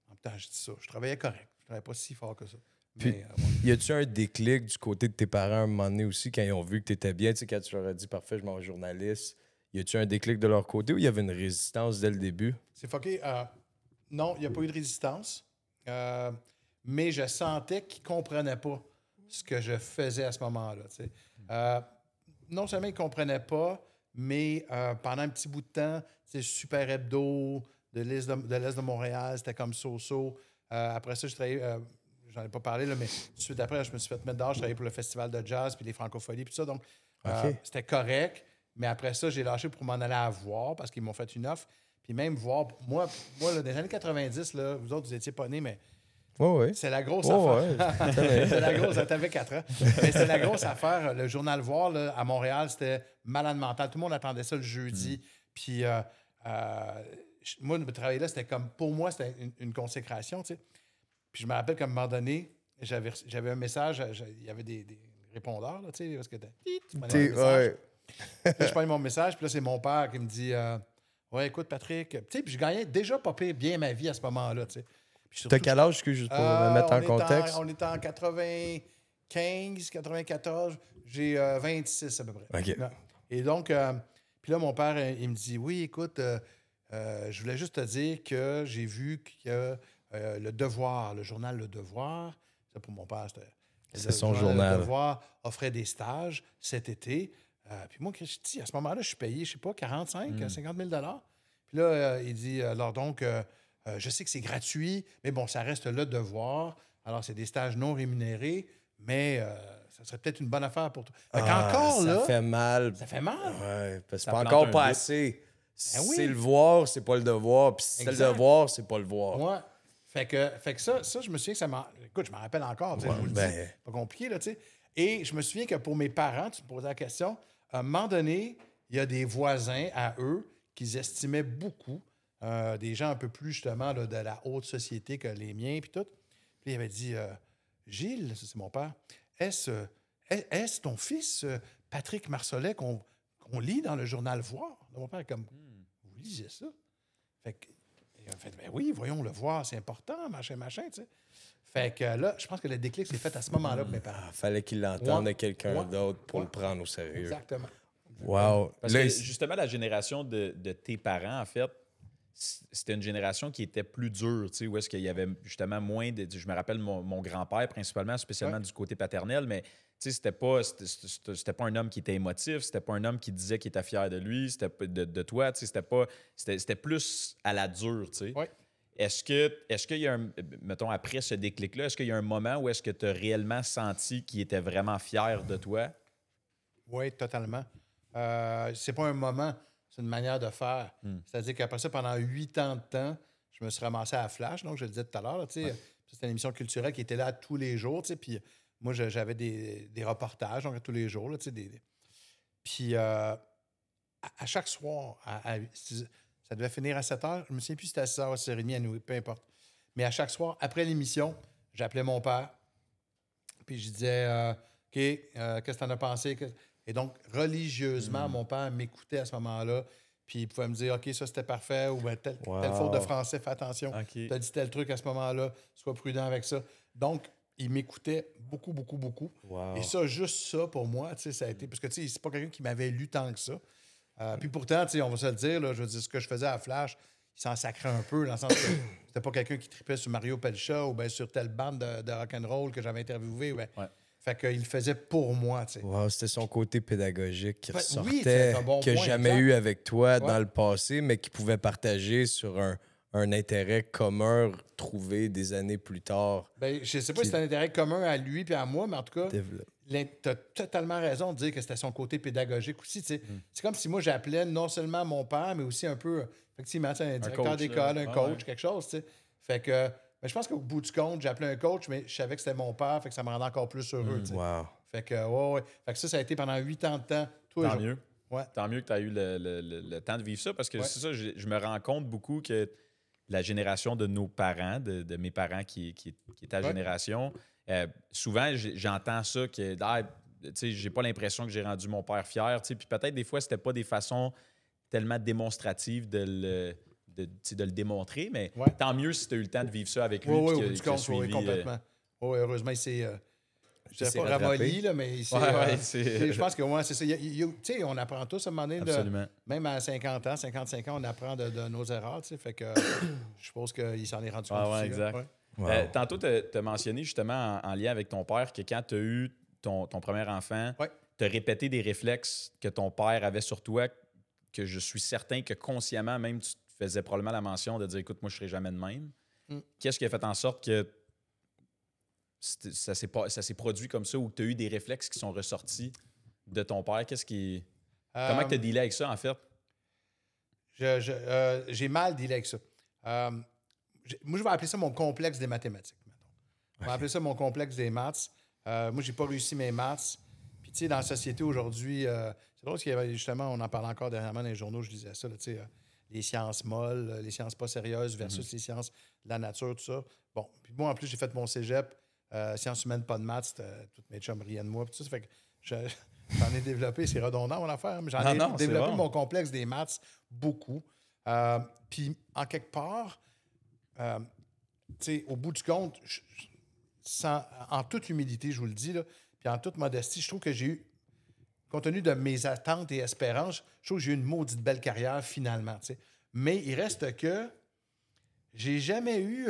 En même temps, je dis ça, je travaillais correct. Je travaillais pas si fort que ça. Puis, y a-tu un déclic du côté de tes parents à un moment donné aussi, quand ils ont vu que tu étais bien, tu sais, quand tu leur as dit « Parfait, je m'en vais journaliste », y a-tu un déclic de leur côté ou il y avait une résistance dès le début? C'est fucké. Non, il n'y a pas eu de résistance. Mais je sentais qu'ils ne comprenaient pas ce que je faisais à ce moment-là. Non seulement ils ne comprenaient pas, mais pendant un petit bout de temps, Super Hebdo, de l'Est de Montréal, c'était comme so-so. Après ça, je travaillais... j'en ai pas parlé, là, mais tout de suite après, je me suis fait mettre dehors. Je travaillais pour le festival de jazz puis les francophonies puis tout ça. Donc, c'était correct. Mais après ça, j'ai lâché pour m'en aller à Voir parce qu'ils m'ont fait une offre. Puis même Voir... Moi là, dans les années 90, là, vous autres, vous étiez pas nés, mais... C'est la grosse affaire. Ouais. C'est la grosse... T'avais 4 ans. Mais c'est la grosse affaire. Le journal Voir, là, à Montréal, c'était malade mental. Tout le monde attendait ça le jeudi. Puis moi, de travailler là, c'était comme... Pour moi, c'était une consécration, tu sais. Puis je me rappelle qu'à un moment donné, j'avais un message, il y avait des répondeurs, là, tu sais, parce que là, je prends mon message, puis là, c'est mon père qui me dit ouais, écoute, Patrick, tu sais, puis je gagnais déjà pas pire bien ma vie à ce moment-là, tu sais. Puis surtout, t'as quel âge, que juste pour me mettre en contexte? On était en 95, 94, j'ai 26 à peu près. Okay. Et donc, puis là, mon père, il me dit oui, écoute, je voulais juste te dire que j'ai vu que. Le Devoir, le journal Le Devoir, ça pour mon père, c'était son journal. Le Devoir offrait des stages cet été. Puis moi, je dis, à ce moment-là, je suis payé, je ne sais pas, 50 000 $. Puis là, il dit, alors donc, je sais que c'est gratuit, mais bon, ça reste Le Devoir. Alors, c'est des stages non rémunérés, mais ça serait peut-être une bonne affaire pour toi. Ça fait mal. Ouais, parce que c'est encore pas assez. Ben oui. C'est Le Voir, c'est pas Le Devoir. Puis si c'est Le Devoir, c'est pas Le Voir. Ouais. Fait que ça, je me souviens que ça m'a... Écoute, je m'en rappelle encore, tu sais, je vous le dis. C'est pas compliqué, là, tu sais. Et je me souviens que pour mes parents, tu me posais la question, à un moment donné, il y a des voisins à eux qu'ils estimaient beaucoup, des gens un peu plus, justement, là, de la haute société que les miens, puis tout. Puis il avait dit, Gilles, c'est mon père, est-ce ton fils, Patrick Marsolais, qu'on lit dans le journal Voir? Mon père, comme, vous lisez ça? Fait que... fait, ben oui, voyons, Le Voir, c'est important, machin, machin, tu sais. Fait que là, je pense que le déclic s'est fait à ce moment-là pour mes parents. Ah, fallait qu'ils l'entendent de quelqu'un d'autre pour le prendre au sérieux. Exactement. Wow. Parce que justement, la génération de tes parents, en fait, c'était une génération qui était plus dure, tu sais, où est-ce qu'il y avait justement moins de... Je me rappelle mon grand-père, principalement, spécialement du côté paternel, mais tu sais, c'était pas un homme qui était émotif, c'était pas un homme qui disait qu'il était fier de lui, c'était de toi, tu sais, c'était plus à la dure, tu sais. Oui. Est-ce qu'il y a un... Mettons, après ce déclic-là, est-ce qu'il y a un moment où est-ce que tu as réellement senti qu'il était vraiment fier de toi? Oui, totalement. C'est pas un moment... C'est une manière de faire. C'est-à-dire qu'après ça, pendant 8 ans de temps, je me suis ramassé à Flash, donc je le disais tout à l'heure. C'était une émission culturelle qui était là tous les jours. Puis moi, j'avais des reportages donc, tous les jours. Là, puis à chaque soir, ça devait finir à 7 h. Je me souviens plus si c'était à 6 h ou à 6h30, à nous, peu importe. Mais à chaque soir, après l'émission, j'appelais mon père. Puis je disais, OK, qu'est-ce que t'en as pensé? Et donc, religieusement, mon père m'écoutait à ce moment-là. Puis il pouvait me dire, OK, ça, c'était parfait. Ou bien, telle faute de français, fais attention. Okay. Tu as dit tel truc à ce moment-là. Sois prudent avec ça. Donc, il m'écoutait beaucoup, beaucoup, beaucoup. Wow. Et ça, juste ça, pour moi, tu sais, ça a été... Parce que, tu sais, c'est pas quelqu'un qui m'avait lu tant que ça. Puis pourtant, tu sais, on va se le dire, là, je veux dire, ce que je faisais à Flash, il s'en sacrait un peu, dans le sens que c'était pas quelqu'un qui tripait sur Mario Pelcha ou bien sur telle bande de rock'n'roll que j'avais interviewé. Ben, ouais. Fait qu'il le faisait pour moi, tu sais. Wow, c'était son côté pédagogique qui ressortait, bon que jamais eu avec toi dans le passé, mais qui pouvait partager sur un intérêt commun retrouvé des années plus tard. Ben, je sais pas si c'est un intérêt commun à lui puis à moi, mais en tout cas, t'as totalement raison de dire que c'était son côté pédagogique aussi, tu sais. C'est comme si moi, j'appelais non seulement mon père, mais aussi un peu, effectivement, un directeur d'école, un coach, quelque chose, tu sais. Fait que... Mais je pense qu'au bout du compte, j'ai appelé un coach, mais je savais que c'était mon père, fait que ça me rendait encore plus heureux. Wow. Fait que, Fait que ça a été pendant 8 ans de temps. Tant mieux. Ouais. Tant mieux que tu as eu le temps de vivre ça, parce que c'est ça, je me rends compte beaucoup que la génération de nos parents, de mes parents qui est ta génération, souvent, j'entends ça que, tu sais, j'ai pas l'impression que j'ai rendu mon père fier, tu sais, puis peut-être des fois, c'était pas des façons tellement démonstratives de le... De le démontrer, mais tant mieux si tu as eu le temps de vivre ça avec lui. Oui, oui, du compte, oui, complètement. Oui, heureusement, il s'est... je ne dirais pas ramolli, là, mais il s'est... je pense que, c'est ça. Tu sais, on apprend tous à un moment donné. Absolument. Même à 50 ans, 55 ans, on apprend de nos erreurs, tu sais, fait que je suppose qu'il s'en est rendu compte. Ah, ouais, exact. Ouais. Wow. Tantôt, tu as mentionné, justement, en lien avec ton père, que quand tu as eu ton premier enfant, tu as répété des réflexes que ton père avait sur toi, que je suis certain que consciemment, même, tu faisais probablement la mention de dire, écoute, moi, je ne serai jamais de même. Qu'est-ce qui a fait en sorte que ça s'est produit comme ça ou que tu as eu des réflexes qui sont ressortis de ton père? Comment tu as dealé avec ça, en fait? J'ai mal dealé avec ça. Moi, je vais appeler ça mon complexe des mathématiques. On va appeler ça mon complexe des maths. Moi, j'ai pas réussi mes maths. Puis, tu sais, dans la société aujourd'hui, c'est drôle parce qu'il y avait justement, on en parle encore dernièrement dans les journaux, je disais ça, tu sais. Les sciences molles, les sciences pas sérieuses versus les sciences de la nature, tout ça. Bon, puis moi, en plus, j'ai fait mon cégep, sciences humaines, pas de maths, toutes mes chums riaient de moi, puis tout ça. Fait que j'en ai développé, c'est redondant, mon affaire, mais j'en ai développé mon complexe des maths beaucoup. Puis, en quelque part, tu sais, au bout du compte, en toute humilité, je vous le dis, là, puis en toute modestie, je trouve que j'ai eu, compte tenu de mes attentes et espérances, je trouve que j'ai eu une maudite belle carrière, finalement. T'sais. Mais il reste que j'ai jamais eu...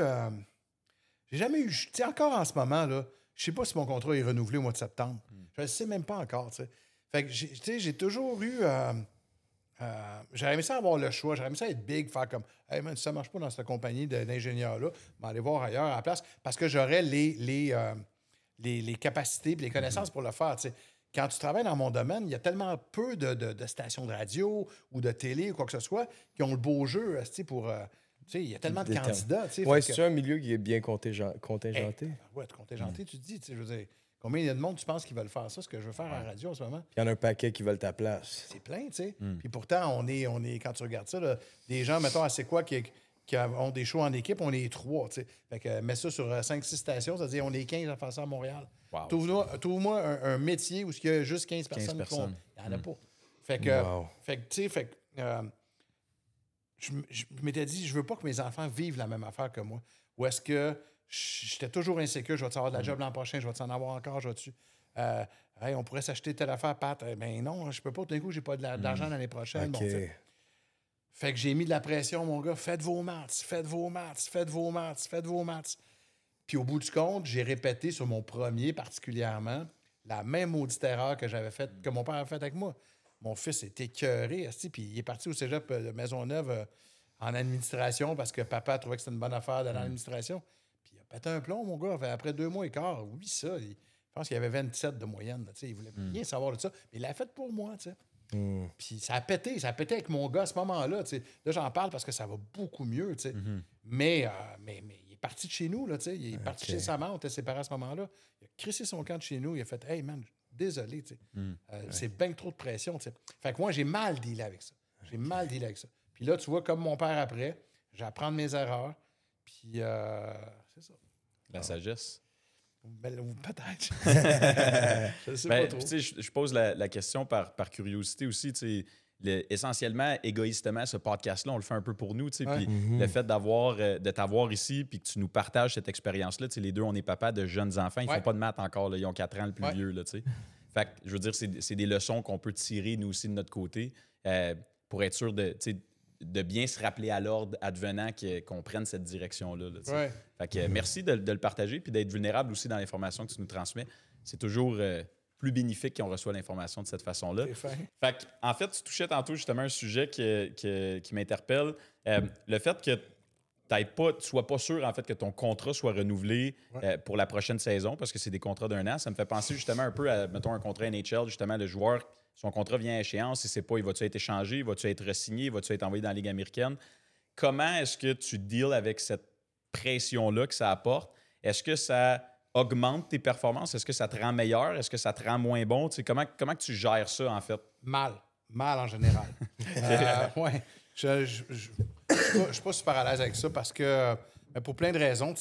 T'sais, encore en ce moment, là, je sais pas si mon contrat est renouvelé au mois de septembre. Je le sais même pas encore. T'sais. Fait que j'ai toujours eu... j'aurais aimé ça avoir le choix. J'aurais aimé ça être big, faire comme... Hey, man, ça marche pas dans cette compagnie d'ingénieurs-là. Je vais aller voir ailleurs à la place parce que j'aurais les capacités et les connaissances pour le faire. T'sais. Quand tu travailles dans mon domaine, il y a tellement peu de stations de radio ou de télé ou quoi que ce soit qui ont le beau jeu pour... il y a tellement de candidats. Oui, c'est un milieu qui est bien contingenté. Hey, oui, contingenté, tu te dis. Je veux dire, combien il y a de monde, tu penses, qui veulent faire ça, ce que je veux faire à la radio en ce moment? Il y en a un paquet qui veulent ta place. C'est plein, tu sais. Puis pourtant, on est, quand tu regardes ça, là, des gens, mettons, à C'est quoi, qui ont des shows en équipe, on est 3, tu sais. Fait que mets ça sur 5-6 stations, ça veut dire on est 15 à faire ça à Montréal. Wow. Trouve-moi un métier où il y a juste 15 personnes. Il n'y en a pas. Fait que, tu sais, je m'étais dit, je veux pas que mes enfants vivent la même affaire que moi. Ou est-ce que j'étais toujours insécure, je vais-tu avoir de la job l'an prochain, je vais-tu en avoir encore, je vais-tu... hey, on pourrait s'acheter telle affaire, Pat. Ben non, je peux pas, tout d'un coup, j'ai pas de l'argent l'année prochaine. Okay. Bon, fait que j'ai mis de la pression, mon gars. Faites vos maths. Puis au bout du compte, j'ai répété sur mon premier particulièrement la même maudite erreur que j'avais faite, que mon père avait faite avec moi. Mon fils était écœuré, puis il est parti au cégep de Maisonneuve en administration parce que papa trouvait que c'était une bonne affaire d'aller en administration. Puis il a pété un plomb, mon gars. Après 2 mois et quart, oui, ça... Je pense qu'il y avait 27 de moyenne. Là, il voulait rien savoir de ça. Mais il l'a fait pour moi. Puis ça a pété avec mon gars à ce moment-là. T'sais. Là, j'en parle parce que ça va beaucoup mieux. Mm-hmm. Mais il est parti de chez nous. Là, il est parti de chez sa mère. On était séparés à ce moment-là. Il a crissé son camp de chez nous. Il a fait « Hey, man, désolé. C'est bien trop de pression. » Fait que moi, j'ai mal dealé avec ça. Puis là, tu vois, comme mon père après, j'apprends de mes erreurs. Puis c'est ça. La sagesse. Peut-être. Je sais pas trop. Je pose la question par curiosité aussi. Essentiellement, égoïstement, ce podcast-là, on le fait un peu pour nous. Puis le fait de t'avoir ici puis que tu nous partages cette expérience-là, les deux, on est papa de jeunes enfants. Ils font pas de maths encore. Là, ils ont 4 ans le plus vieux. Là, fait que, je veux dire, c'est des leçons qu'on peut tirer, nous aussi, de notre côté, pour être sûr de bien se rappeler à l'ordre advenant qu'on prenne cette direction-là. Là, fait que, merci de le partager puis d'être vulnérable aussi dans l'information que tu nous transmets. C'est toujours plus bénéfique qu'on reçoit l'information de cette façon-là. Fait que, en fait, tu touchais tantôt justement un sujet qui m'interpelle. Le fait que tu sois pas sûr en fait, que ton contrat soit renouvelé pour la prochaine saison parce que c'est des contrats d'1 an, ça me fait penser justement un peu à, mettons, un contrat NHL, justement, le joueur... Son contrat vient à échéance, il ne sait pas, il va-tu être échangé, il va-tu être re-signé, il va-tu être envoyé dans la Ligue américaine. Comment est-ce que tu deals avec cette pression-là que ça apporte? Est-ce que ça augmente tes performances? Est-ce que ça te rend meilleur? Est-ce que ça te rend moins bon? Comment tu gères ça, en fait? Mal en général. Je ne suis pas super à l'aise avec ça parce que, pour plein de raisons,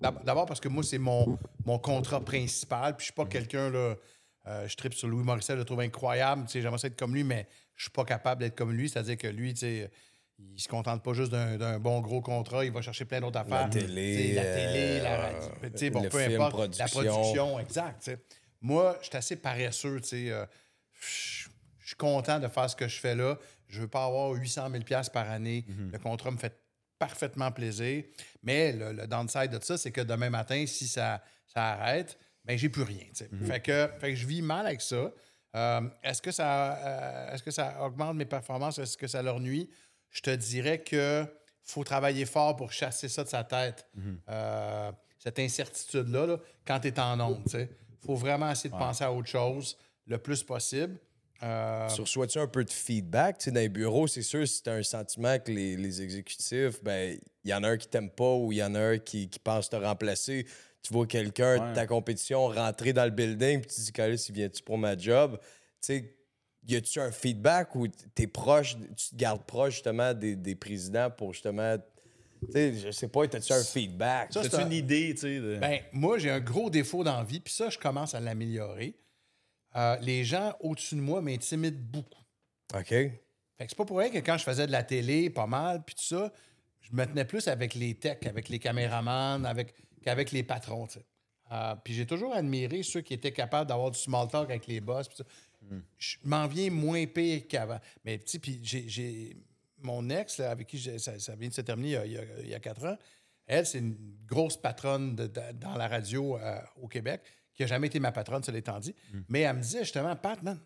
d'abord parce que moi, c'est mon contrat principal, puis je ne suis pas quelqu'un... là. Je tripe sur Louis Morissette, je le trouve incroyable. J'aimerais ça être comme lui, mais je suis pas capable d'être comme lui. C'est-à-dire que lui, il se contente pas juste d'un bon gros contrat. Il va chercher plein d'autres affaires. La télé, la radio, peu importe. La production, exact. T'sais. Moi, je suis assez paresseux. Je suis content de faire ce que je fais là. Je veux pas avoir 800 000 $ par année. Mm-hmm. Le contrat me fait parfaitement plaisir. Mais le downside de ça, c'est que demain matin, si ça arrête... ben j'ai plus rien. Mm-hmm. Fait que je vis mal avec ça. Est-ce que ça augmente mes performances? Est-ce que ça leur nuit? Je te dirais que faut travailler fort pour chasser ça de sa tête. Mm-hmm. Cette incertitude-là, là, quand tu es en onde. Il faut vraiment essayer de penser à autre chose le plus possible. Tu reçois-tu un peu de feedback? Dans les bureaux, c'est sûr, si tu as un sentiment que les exécutifs, il y en a un qui t'aime pas ou il y en a un qui pense te remplacer... Tu vois quelqu'un de ta compétition rentrer dans le building puis tu te dis « Calais, il vient-tu pour ma job? » Y a-tu un feedback ou tu te gardes proche justement des présidents pour justement... Je sais pas, t'as-tu un feedback? T'as-tu une idée? Moi, j'ai un gros défaut dans la vie puis ça, je commence à l'améliorer. Les gens au-dessus de moi m'intimident beaucoup. OK. Fait que c'est pas pour rien que quand je faisais de la télé pas mal puis tout ça, je me tenais plus avec les techs, avec les caméramans, qu'avec les patrons. Puis j'ai toujours admiré ceux qui étaient capables d'avoir du small talk avec les boss. Je m'en viens moins pire qu'avant. Mais puis j'ai mon ex, là, avec qui ça vient de se terminer il y a 4 ans, elle, c'est une grosse patronne dans la radio au Québec, qui n'a jamais été ma patronne, cela étant dit. Mais elle me disait justement, Pat, man,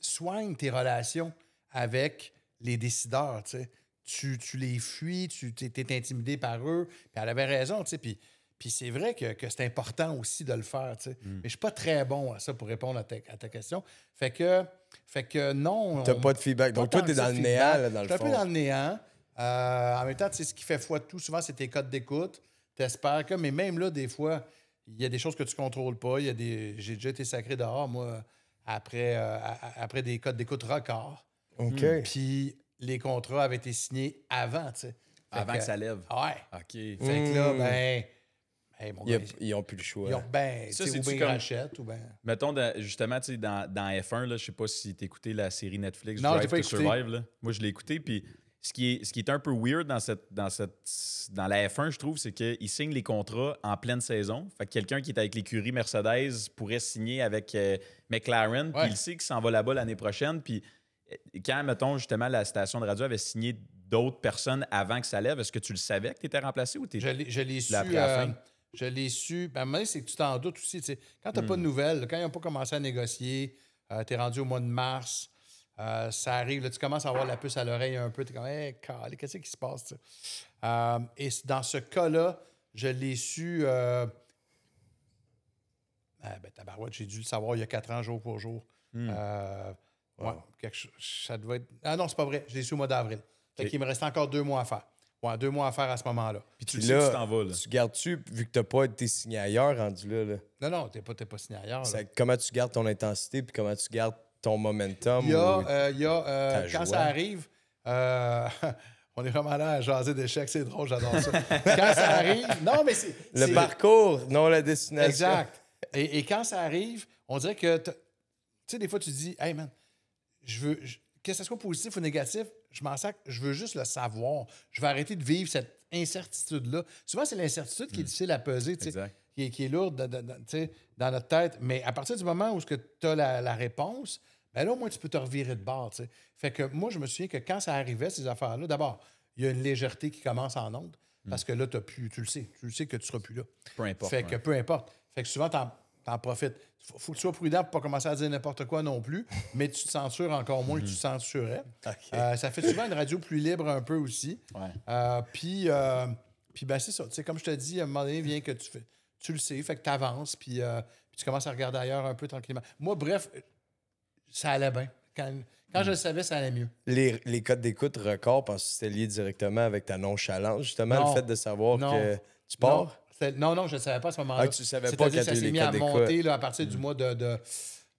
soigne tes relations avec les décideurs. Tu les fuis, tu es intimidé par eux. Puis elle avait raison. Puis c'est vrai que c'est important aussi de le faire. Mais je suis pas très bon à ça pour répondre à ta question. Fait que non... Tu n'as pas de feedback. Donc toi, tu es dans le néant, là, dans le fond. Je suis un peu dans le néant. En même temps, ce qui fait foi de tout, souvent, c'est tes codes d'écoute. Tu espères que... Mais même là, des fois, il y a des choses que tu contrôles pas. J'ai déjà été sacré dehors, moi, après des codes d'écoute records. OK. Puis... les contrats avaient été signés avant, tu sais. Avant que ça lève. Ouais. OK. Fait que là, mon gars, ils n'ont plus le choix. Ça, c'est ou bien comme... rachètent ou bien... Mettons, justement, tu sais, dans F1, je ne sais pas si tu écoutais la série Netflix Drive to Survive. Là. Moi, je l'ai écouté, puis Ce qui est un peu weird dans la F1, je trouve, c'est qu'ils signent les contrats en pleine saison. Fait que quelqu'un qui est avec l'écurie Mercedes pourrait signer avec McLaren, puis il sait qu'il s'en va là-bas l'année prochaine. Puis quand, mettons, justement, la station de radio avait signé d'autres personnes avant que ça lève, est-ce que tu le savais que tu étais remplacé ou t'es Je l'ai su. Ben, mais c'est que tu t'en doutes aussi. T'sais. Quand tu n'as pas de nouvelles, quand ils n'ont pas commencé à négocier, tu es rendu au mois de mars. Ça arrive, là, tu commences à avoir la puce à l'oreille un peu. Tu es comme, hey, calé, qu'est-ce qui se passe? Et dans ce cas-là, je l'ai su. Tabarouette, j'ai dû le savoir il y a 4 ans, jour pour jour. Ça devait être. Ah non, c'est pas vrai, je l'ai su au mois d'avril. Fait qu'il me restait encore 2 mois à faire. Ouais, 2 mois à faire à ce moment-là. Puis tu sais que tu t'en vas, là. Tu gardes-tu, vu que t'as pas été signé ailleurs, rendu là? Non, t'es pas signé ailleurs. Ça, comment tu gardes ton intensité, puis comment tu gardes ton momentum? Quand ça arrive, on est vraiment là à jaser d'échecs, c'est drôle, j'adore ça. Quand ça arrive, non, mais c'est... Le parcours, non la destination. Exact. Et quand ça arrive, on dirait que... Tu sais, des fois, tu dis, hey, man, je veux... Que ce soit positif ou négatif, je m'en sacre, je veux juste le savoir. Je vais arrêter de vivre cette incertitude-là. Souvent, c'est l'incertitude qui est difficile à peser, qui est lourde dans notre tête. Mais à partir du moment où tu as la réponse, ben là, au moins, tu peux te revirer de bord. T'sais. Fait que moi, je me souviens que quand ça arrivait, ces affaires-là, d'abord, il y a une légèreté qui commence en onde parce que là, tu le sais que tu ne seras plus là. Peu importe. Fait que peu importe. Fait que souvent, t'en profites. Faut que tu sois prudent pour pas commencer à dire n'importe quoi non plus, mais tu te censures encore moins que tu te censurais. Okay. Ça fait souvent une radio plus libre un peu aussi. Ouais. Puis c'est ça. Comme je te dis, à un moment donné, vient que tu le sais, fait que tu avances, puis tu commences à regarder ailleurs un peu tranquillement. Moi, bref, ça allait bien. Quand je le savais, ça allait mieux. Les codes d'écoute records, parce que c'était lié directement avec ta nonchalance, justement, non. Le fait de savoir que tu pars... Non. Non, je ne savais pas à ce moment-là. Tu ne savais pas que ça s'est mis à monter là, à partir du mois de...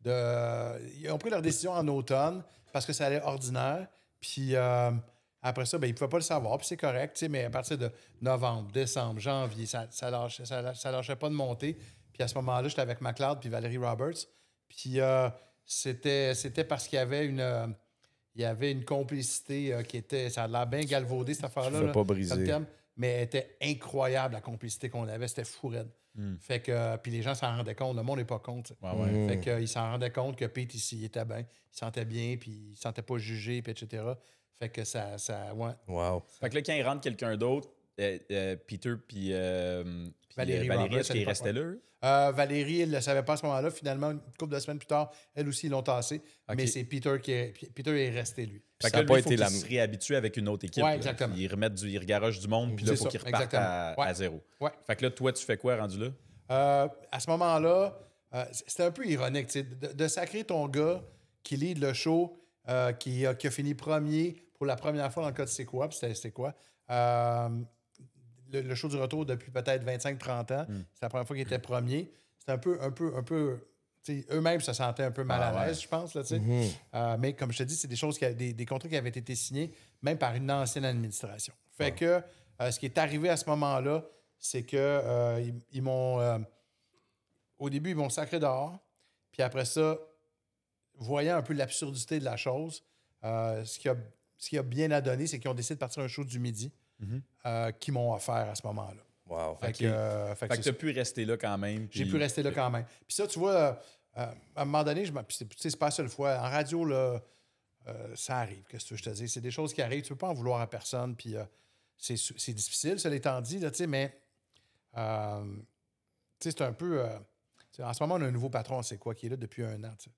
Ils ont pris leur décision en automne parce que ça allait ordinaire. Puis après ça, ils ne pouvaient pas le savoir. Puis c'est correct. Mais à partir de novembre, décembre, janvier, ça lâchait pas de monter. Puis à ce moment-là, j'étais avec McLeod puis Valérie Roberts. Puis c'était parce qu'il y avait une complicité qui était... Ça a l'air bien galvaudé, cette affaire-là. Je ne veux pas briser. Mais elle était incroyable, la complicité qu'on avait. C'était fou raide. Fait que... Puis les gens s'en rendaient compte. Le monde n'est pas compte. Ouais. Fait qu'ils s'en rendaient compte que Pete, il était bien. Il sentait bien, puis il ne sentait pas jugé, puis etc. Fait que ça... Ouais. Wow. Fait que là, quand il rentre quelqu'un d'autre, Peter, puis... Valérie, est-ce qu'il restait là? Valérie, elle ne le savait pas à ce moment-là. Finalement, une couple de semaines plus tard, elle aussi, ils l'ont tassé. Okay. Mais c'est Peter est resté, lui. Fait que là, lui, il faut qu'il se réhabitue avec une autre équipe. Ouais, exactement. Il regaroche du monde, puis là, il faut qu'il reparte à zéro. Ouais. Fait que là, toi, tu fais quoi, rendu là? À ce moment-là, c'était un peu ironique, tu sais, de sacrer ton gars qui lead le show, qui a fini premier pour la première fois dans le cas de C'est quoi, puis c'était C'est quoi. Le show du retour depuis peut-être 25-30 ans. C'est la première fois qu'il était premier. C'était un peu eux-mêmes se sentaient un peu mal à l'aise, je pense. Là, mais comme je te dis, c'est des choses des contrats qui avaient été signés, même par une ancienne administration. Fait que ce qui est arrivé à ce moment-là, c'est que ils m'ont... au début, ils m'ont sacré dehors. Puis après ça, voyant un peu l'absurdité de la chose, ce qui a bien à donner, c'est qu'ils ont décidé de partir un show du midi. Qui m'ont offert à ce moment-là. Wow. Fait que t'as pu rester là quand même. J'ai pu rester là quand même. Puis ça, tu vois, à un moment donné, c'est pas la seule fois. En radio, là, ça arrive, qu'est-ce que je te dis. C'est des choses qui arrivent. Tu peux pas en vouloir à personne. Puis c'est difficile, cela étant dit, là, mais c'est un peu... en ce moment, on a un nouveau patron, C'est quoi, qui est là depuis 1 an. T'sais.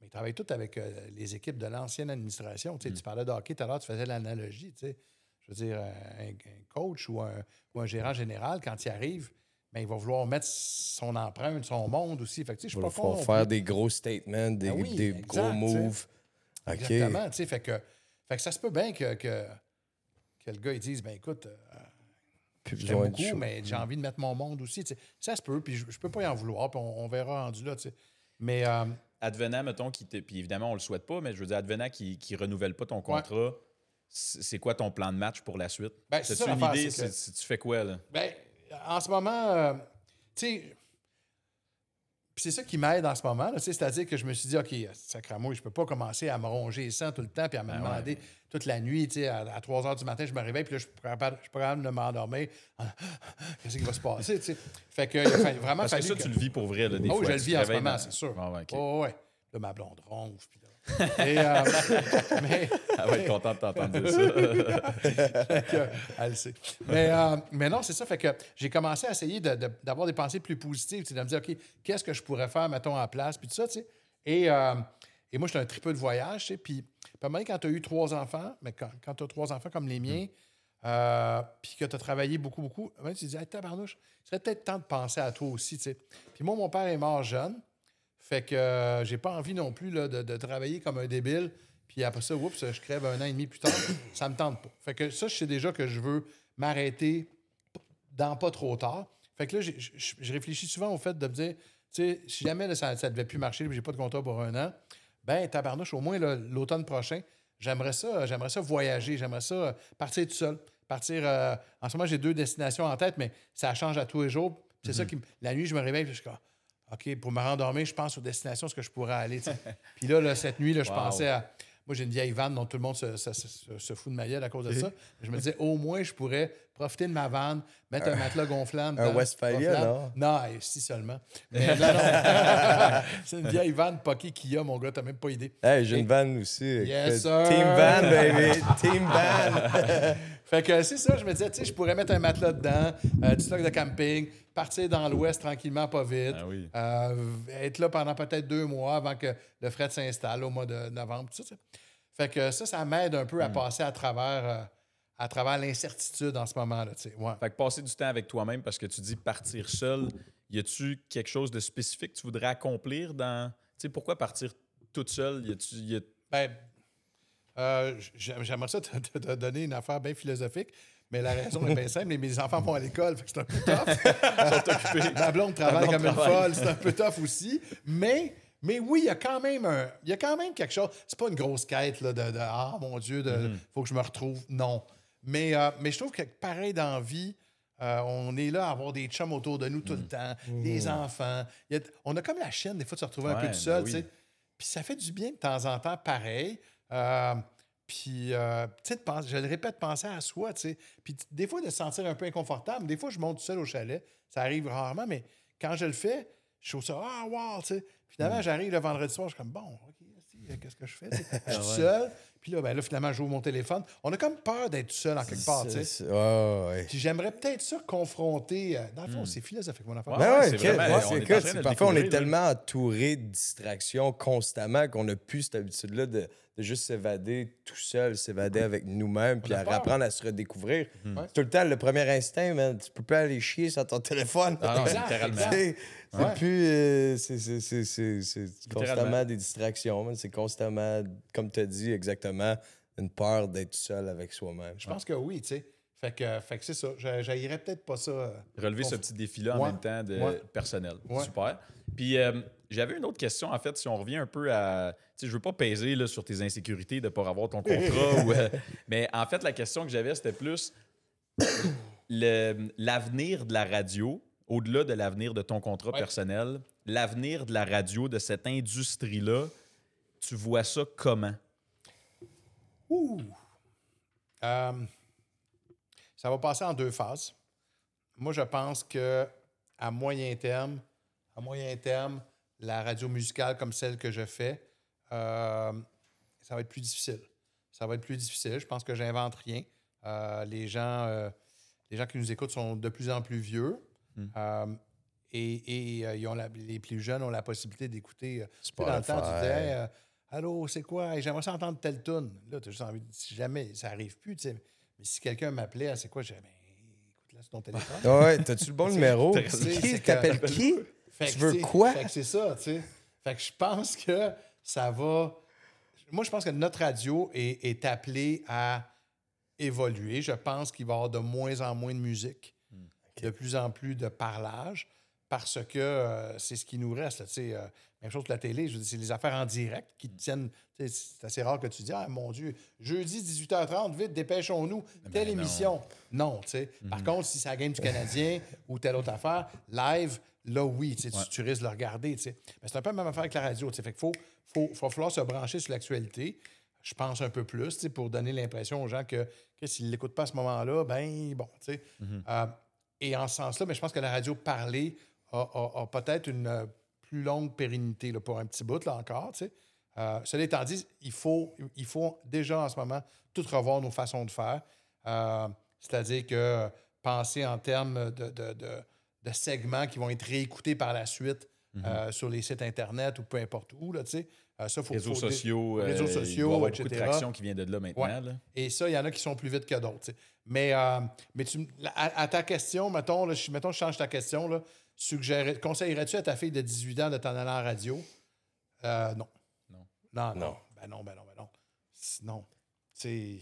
Mais il travaille tout avec les équipes de l'ancienne administration. Tu parlais de hockey tout à l'heure, tu faisais l'analogie, tu sais. Je veux dire, un coach ou un gérant général, quand il arrive, ben, il va vouloir mettre son empreinte, son monde aussi. Fait que, je suis pas con. Il va falloir faire des gros statements, des gros moves. Okay. Exactement. Fait que ça se peut bien que le gars il dise, ben écoute, j'ai beaucoup, mais j'ai envie de mettre mon monde aussi. T'sais. Ça se peut, puis je peux pas y en vouloir, puis on verra rendu là. T'sais. Mais advenant, mettons, puis évidemment, on le souhaite pas, mais je veux dire, advenant qui renouvelle pas ton contrat... Ouais. C'est quoi ton plan de match pour la suite? Ben, c'est ça, une idée? Tu fais quoi, là? Ben, en ce moment, tu sais, Puis c'est ça qui m'aide en ce moment, là, c'est-à-dire que je me suis dit, OK, sacramouille, je peux pas commencer à me ronger les sangs tout le temps puis à me demander toute la nuit, tu sais, à 3 heures du matin, je me réveille puis là, je suis capable de m'endormir. Qu'est-ce qui va se passer, tu sais? Fait que vraiment... Parce que ça, tu le vis pour vrai, là, des fois. Oui, je le vis en ce moment, c'est sûr. Ah, ouais, okay. Oh, ouais. Là, ma blonde ronge, puis là... Et, mais... Elle va être contente de t'entendre dire ça. Elle le sait. Mais non, c'est ça. Fait que j'ai commencé à essayer d'avoir des pensées plus positives, de me dire, OK, qu'est-ce que je pourrais faire, mettons, en place, puis tout ça, tu sais. Et moi, j'étais un tripeux de voyage, tu sais. Puis à un moment donné, quand tu as eu 3 enfants, mais quand tu as 3 enfants comme les miens, puis que tu as travaillé beaucoup, beaucoup, tu te dis, hey, tabarnouche, il serait peut-être temps de penser à toi aussi, tu sais. Puis moi, mon père est mort jeune. Fait que j'ai pas envie non plus là, de travailler comme un débile. Puis après ça, oups, je crève 1 an et demi plus tard. Ça me tente pas. Fait que ça, je sais déjà que je veux m'arrêter dans pas trop tard. Fait que là, je réfléchis souvent au fait de me dire, tu sais, si jamais là, ça devait plus marcher, puis j'ai pas de contrat pour 1 an, ben tabarnouche, au moins là, l'automne prochain, j'aimerais ça voyager, j'aimerais ça partir tout seul. En ce moment, j'ai 2 destinations en tête, mais ça change à tous les jours. C'est ça qui... La nuit, je me réveille, puis je suis comme... OK, pour me rendormir, je pense aux destinations où je pourrais aller. Puis là, cette nuit, là, je pensais à... Moi, j'ai une vieille vanne dont tout le monde se fout de ma gueule à cause de ça. Je me disais, au moins, je pourrais profiter de ma vanne, mettre un matelas gonflable. Un Westphalia, non? Non, si seulement. Mais là, non. C'est une vieille vanne Pocky Kia, mon gars, t'as même pas idée. Hey, j'ai une vanne aussi. Yes, sir! Team van, baby! Team van! Fait que c'est ça, je me disais, tu sais, je pourrais mettre un matelas dedans, du stock de camping, partir dans l'Ouest tranquillement, pas vite, être là pendant peut-être 2 mois avant que le fret s'installe au mois de novembre, tout ça. Fait que ça m'aide un peu à passer à travers l'incertitude en ce moment-là, tu sais. Ouais. Fait que passer du temps avec toi-même, parce que tu dis partir seul, y a-tu quelque chose de spécifique que tu voudrais accomplir dans... Tu sais, pourquoi partir toute seule? J'aimerais ça te donner une affaire bien philosophique, mais la raison est bien simple. Mes enfants vont à l'école, fait que c'est un peu tough. Ils sont occupés. Ma blonde travaille comme une folle, c'est un peu tough aussi. Mais oui, il y a quand même quelque chose. C'est pas une grosse quête là, de « Ah, mon Dieu, faut que je me retrouve ». Non. Mais je trouve que pareil dans la vie, on est là à avoir des chums autour de nous tout le temps, des enfants. On a comme la chienne des fois de se retrouver un peu tout seul. Puis ça fait du bien de temps en temps, pareil. Tu sais, je le répète, penser à soi, tu sais. Puis des fois, de se sentir un peu inconfortable. Des fois, je monte tout seul au chalet. Ça arrive rarement, mais quand je le fais, je trouve ça, wow, tu sais. Finalement, j'arrive le vendredi soir, je suis comme, bon, OK, qu'est-ce que je fais? Je suis seul. Puis là, finalement, j'ouvre mon téléphone. On a comme peur d'être seul en quelque part, tu sais. Puis j'aimerais peut-être ça confronter... Dans le fond, c'est philosophique, mon affaire. C'est parfois, on est tellement entouré de distractions constamment qu'on n'a plus cette habitude-là de juste s'évader tout seul, s'évader avec nous-mêmes, puis à apprendre à se redécouvrir. Tout le temps, le premier instinct, man, tu peux pas aller chier sans ton téléphone. Ah, littéralement. C'est plus... C'est constamment des distractions, man. C'est constamment, comme tu as dit exactement, une peur d'être seul avec soi-même. Je pense que oui, tu sais. Fait que c'est ça. J'haïrais peut-être pas ça. Relever ce petit défi-là en même temps de personnel. Ouais. Super. Puis j'avais une autre question, en fait, si on revient un peu à... Tu sais, je veux pas peser là, sur tes insécurités de ne pas avoir ton contrat. Mais en fait, la question que j'avais, c'était plus l'avenir de la radio, au-delà de l'avenir de ton contrat personnel, l'avenir de la radio, de cette industrie-là, tu vois ça comment? Ouh! Ça va passer en 2 phases. Moi, je pense que à moyen terme, la radio musicale comme celle que je fais, ça va être plus difficile. Je pense que j'invente rien. Les gens qui nous écoutent sont de plus en plus vieux. Ils ont les plus jeunes ont la possibilité d'écouter. Dans le temps, tu disais allô, c'est quoi? J'aimerais ça entendre telle tune. Là, tu as juste envie de... Si jamais ça n'arrive plus, tu sais. Mais si quelqu'un m'appelait, c'est quoi? Je disais, écoute-là, c'est ton téléphone. Ouais, t'as-tu le bon numéro? Qui t'appelle qui? Tu veux quoi? Fait que c'est ça, tu sais. Fait que je pense que ça va... Moi, je pense que notre radio est appelée à évoluer. Je pense qu'il va y avoir de moins en moins de musique, de plus en plus de parlage, parce que c'est ce qui nous reste, tu sais. Même chose que la télé, je veux dire, c'est les affaires en direct qui te tiennent... C'est assez rare que tu dis « Ah, mon Dieu, jeudi 18h30, vite, dépêchons-nous, telle émission. » Non, tu sais. Par contre, si c'est la game du Canadien ou telle autre affaire, live, là, oui, tu risques de le regarder. T'sais. Mais c'est un peu la même affaire avec la radio. Fait qu'il faut falloir se brancher sur l'actualité, je pense un peu plus, pour donner l'impression aux gens que s'ils ne l'écoutent pas à ce moment-là, ben bon. Mm-hmm. Et en ce sens-là, mais je pense que la radio parlée a peut-être une plus longue pérennité là, pour un petit bout là, encore. Cela étant dit, il faut déjà en ce moment tout revoir nos façons de faire. C'est-à-dire que penser en termes de segments qui vont être réécoutés par la suite sur les sites Internet ou peu importe où. Là, ça, réseaux sociaux, il va y avoir etc. beaucoup de traction qui vient de là maintenant. Ouais. Là. Et ça, il y en a qui sont plus vite que d'autres. T'sais. Mais à ta question, mettons, je change ta question. Là, conseillerais-tu à ta fille de 18 ans de t'en aller en radio? Non. Non. Ben non. Non. C'est...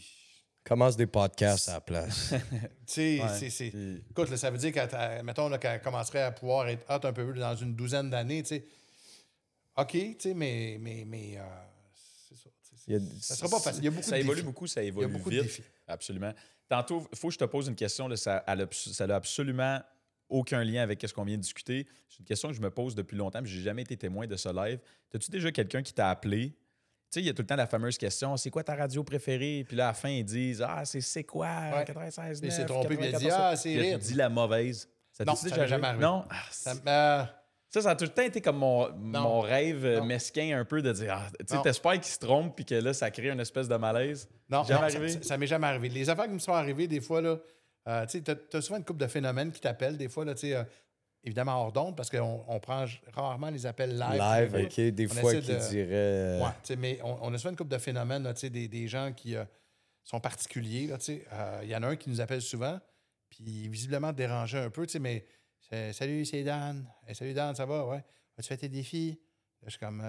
Commence des podcasts à la place. Écoute, là, ça veut dire qu'elle commencerait à pouvoir être hâte un peu dans une douzaine d'années. T'sais. OK, t'sais, mais c'est ça. Ça sera pas facile. Ça évolue vite. Absolument. Tantôt, il faut que je te pose une question. Là, ça n'a absolument aucun lien avec ce qu'on vient de discuter. C'est une question que je me pose depuis longtemps, mais je n'ai jamais été témoin de ce live. As-tu déjà quelqu'un qui t'a appelé? Tu sais, il y a tout le temps la fameuse question, c'est quoi ta radio préférée? Puis là, à la fin, ils disent, c'est quoi? 96.9. Il s'est trompé, il a dit, c'est rire. Il a dit la mauvaise. Ça t'est jamais arrivé. Non. Ah, ça a tout le temps été comme mon rêve mesquin un peu de dire, tu sais, t'espères qu'il se trompe puis que là, ça crée une espèce de malaise. Ça m'est jamais arrivé. Les affaires qui me sont arrivées, des fois, là, tu sais, t'as souvent une couple de phénomènes qui t'appellent, des fois, là, tu sais, évidemment hors d'onde, parce qu'on prend rarement les appels live. Live, OK. Des fois, qui dirait... Oui, mais on a souvent une couple de phénomènes, là, des gens qui sont particuliers. Il y en a un qui nous appelle souvent, puis visiblement dérangé un peu, mais « Salut, c'est Dan. Hey, salut, Dan, ça va? Ouais. As-tu fait tes défis? » Je suis comme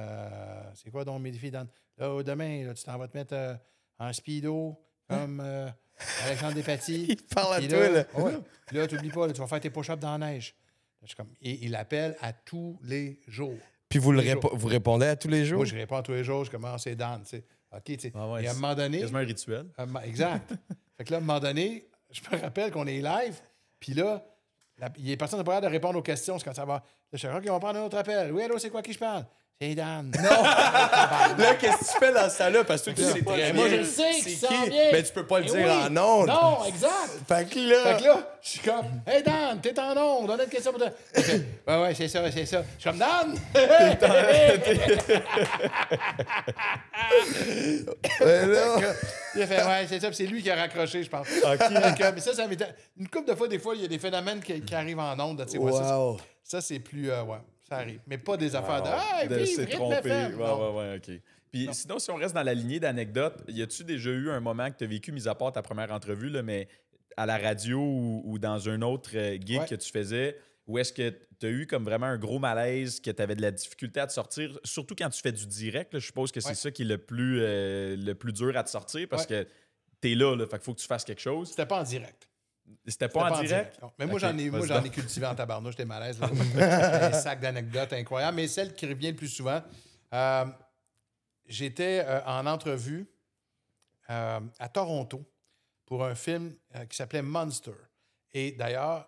« C'est quoi donc mes défis, Dan? »« Là, demain, là, tu t'en vas te mettre en speedo, comme... Alexandre Despatie. » Il parle à toi, là. Ouais, là, t'oublies pas, là, tu vas faire tes push-ups dans la neige. » Et il appelle à tous les jours. Puis vous répondez à tous les jours? Moi, je réponds à tous les jours. Je commence, c'est Dan. OK, et à un moment donné... C'est un rituel. Exact. Fait que là, à un moment donné, je me rappelle qu'on est live. Puis là, il est personne n'est pas de répondre aux questions. C'est quand ça va... Je sais pas qu'ils vont prendre un autre appel. Oui, allô, c'est quoi qui je parle? C'est Dan. Non! Là, qu'est-ce que tu fais dans ce temps-là? Parce que tu sais très bien. Moi, je le sais que ça vient. Mais tu peux pas le dire en ondes. Non, exact. Fait que là, je suis comme, hey Dan, t'es en ondes. On a une question pour toi. Ouais, c'est ça. Je suis comme, Dan! Il a fait, ouais, c'est ça. Puis c'est lui qui a raccroché, je pense. OK. Mais ça m'étonne. Une couple de fois, des fois, il y a des phénomènes qui arrivent en ondes. Wow. Ça, c'est plus... ça arrive. Mais pas des affaires de s'est trompé. OK. Puis sinon, si on reste dans la lignée d'anecdotes, y a-tu déjà eu un moment que tu as vécu, mis à part ta première entrevue, là, mais à la radio ou dans un autre gig que tu faisais, où est-ce que tu as eu comme vraiment un gros malaise, que tu avais de la difficulté à te sortir, surtout quand tu fais du direct, là, je suppose que c'est ça qui est le plus dur à te sortir parce que tu es là, fait qu'il faut que tu fasses quelque chose. C'était pas en direct. C'était pas en direct? Non. Mais moi, j'en ai cultivé en tabarnouche, j'étais malaise. Un sac d'anecdotes incroyables. Mais celle qui revient le plus souvent, j'étais en entrevue à Toronto pour un film qui s'appelait Monster. Et d'ailleurs...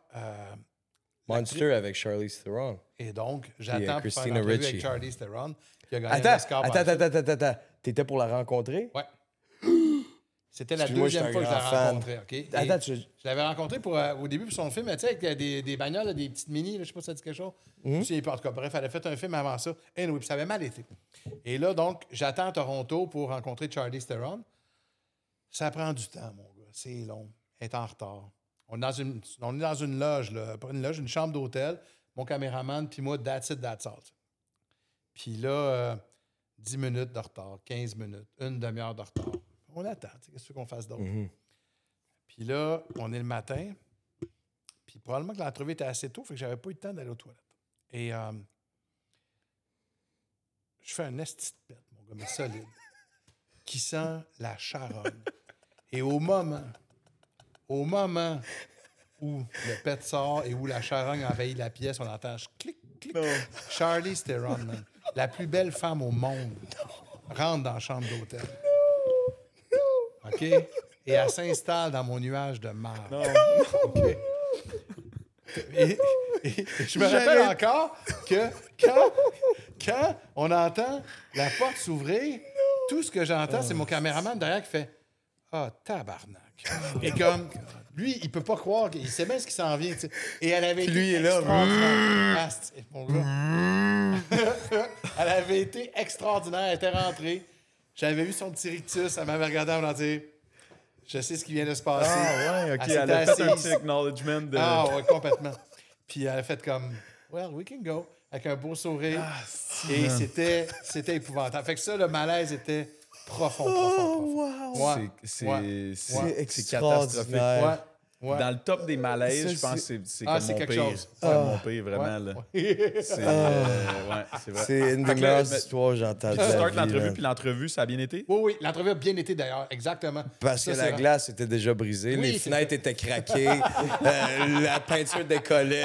Monster avec Charlize Theron. Et donc, j'attends pour faire une entrevue avec Charlize Theron qui a gagné un Oscar. Attends. T'étais pour la rencontrer? Ouais. C'était la deuxième fois que je la rencontrais. Okay? Je l'avais rencontrée au début pour son film, tu sais, avec des bagnoles, des petites mini, là, je sais pas si ça dit quelque chose. En tout cas, bref, elle a fait un film avant ça. Puis ça avait mal été. Et là, donc, j'attends à Toronto pour rencontrer Charlize Theron. Ça prend du temps, mon gars. C'est long. Elle est en retard. On est dans une loge, là. Pas une loge, une chambre d'hôtel. Mon caméraman, puis moi, that's it, that's all. Puis là, 10 minutes de retard, 15 minutes, une demi-heure de retard. On attend, qu'est-ce qu'on fasse d'autre? Puis là, on est le matin, puis probablement que l'entrevue était assez tôt, fait que j'avais pas eu le temps d'aller aux toilettes. Et je fais un esti de pète, mon gars, mais solide, qui sent la charogne. Et au moment où le pet sort et où la charogne envahit la pièce, on entend clic, clic. Non. Charlize Theron, la plus belle femme au monde, rentre dans la chambre d'hôtel. OK? Et elle s'installe dans mon nuage de marde. Non. OK. Je me rappelle encore que quand on entend la porte s'ouvrir, tout ce que j'entends, c'est mon caméraman derrière qui fait « Ah, tabarnak! » Et comme... Lui, il peut pas croire, il sait bien ce qui s'en vient. T'sais. Et elle avait été extraordinaire. Elle avait été extraordinaire, elle était rentrée. J'avais vu son petit rictus, elle m'avait regardé en me disant « Je sais ce qui vient de se passer. » Ah ouais, OK, elle a fait un petit acknowledgement. De... Ah ouais, complètement. Puis elle a fait comme « Well, we can go », avec un beau sourire. Ah, et c'était épouvantable. Fait que ça, le malaise était... Profond. Wow. Ouais. C'est catastrophique. Ouais. Dans le top des malaises, je pense que c'est comme c'est mon pire. Chose. Ouais, mon pire, vraiment. Ouais. Là. C'est vrai. C'est une des meilleures histoires que j'entends. Tu startes l'entrevue, puis l'entrevue, ça a bien été? Oui, l'entrevue a bien été, d'ailleurs. Exactement. Parce que la glace était déjà brisée, les fenêtres étaient craquées, la peinture décollait.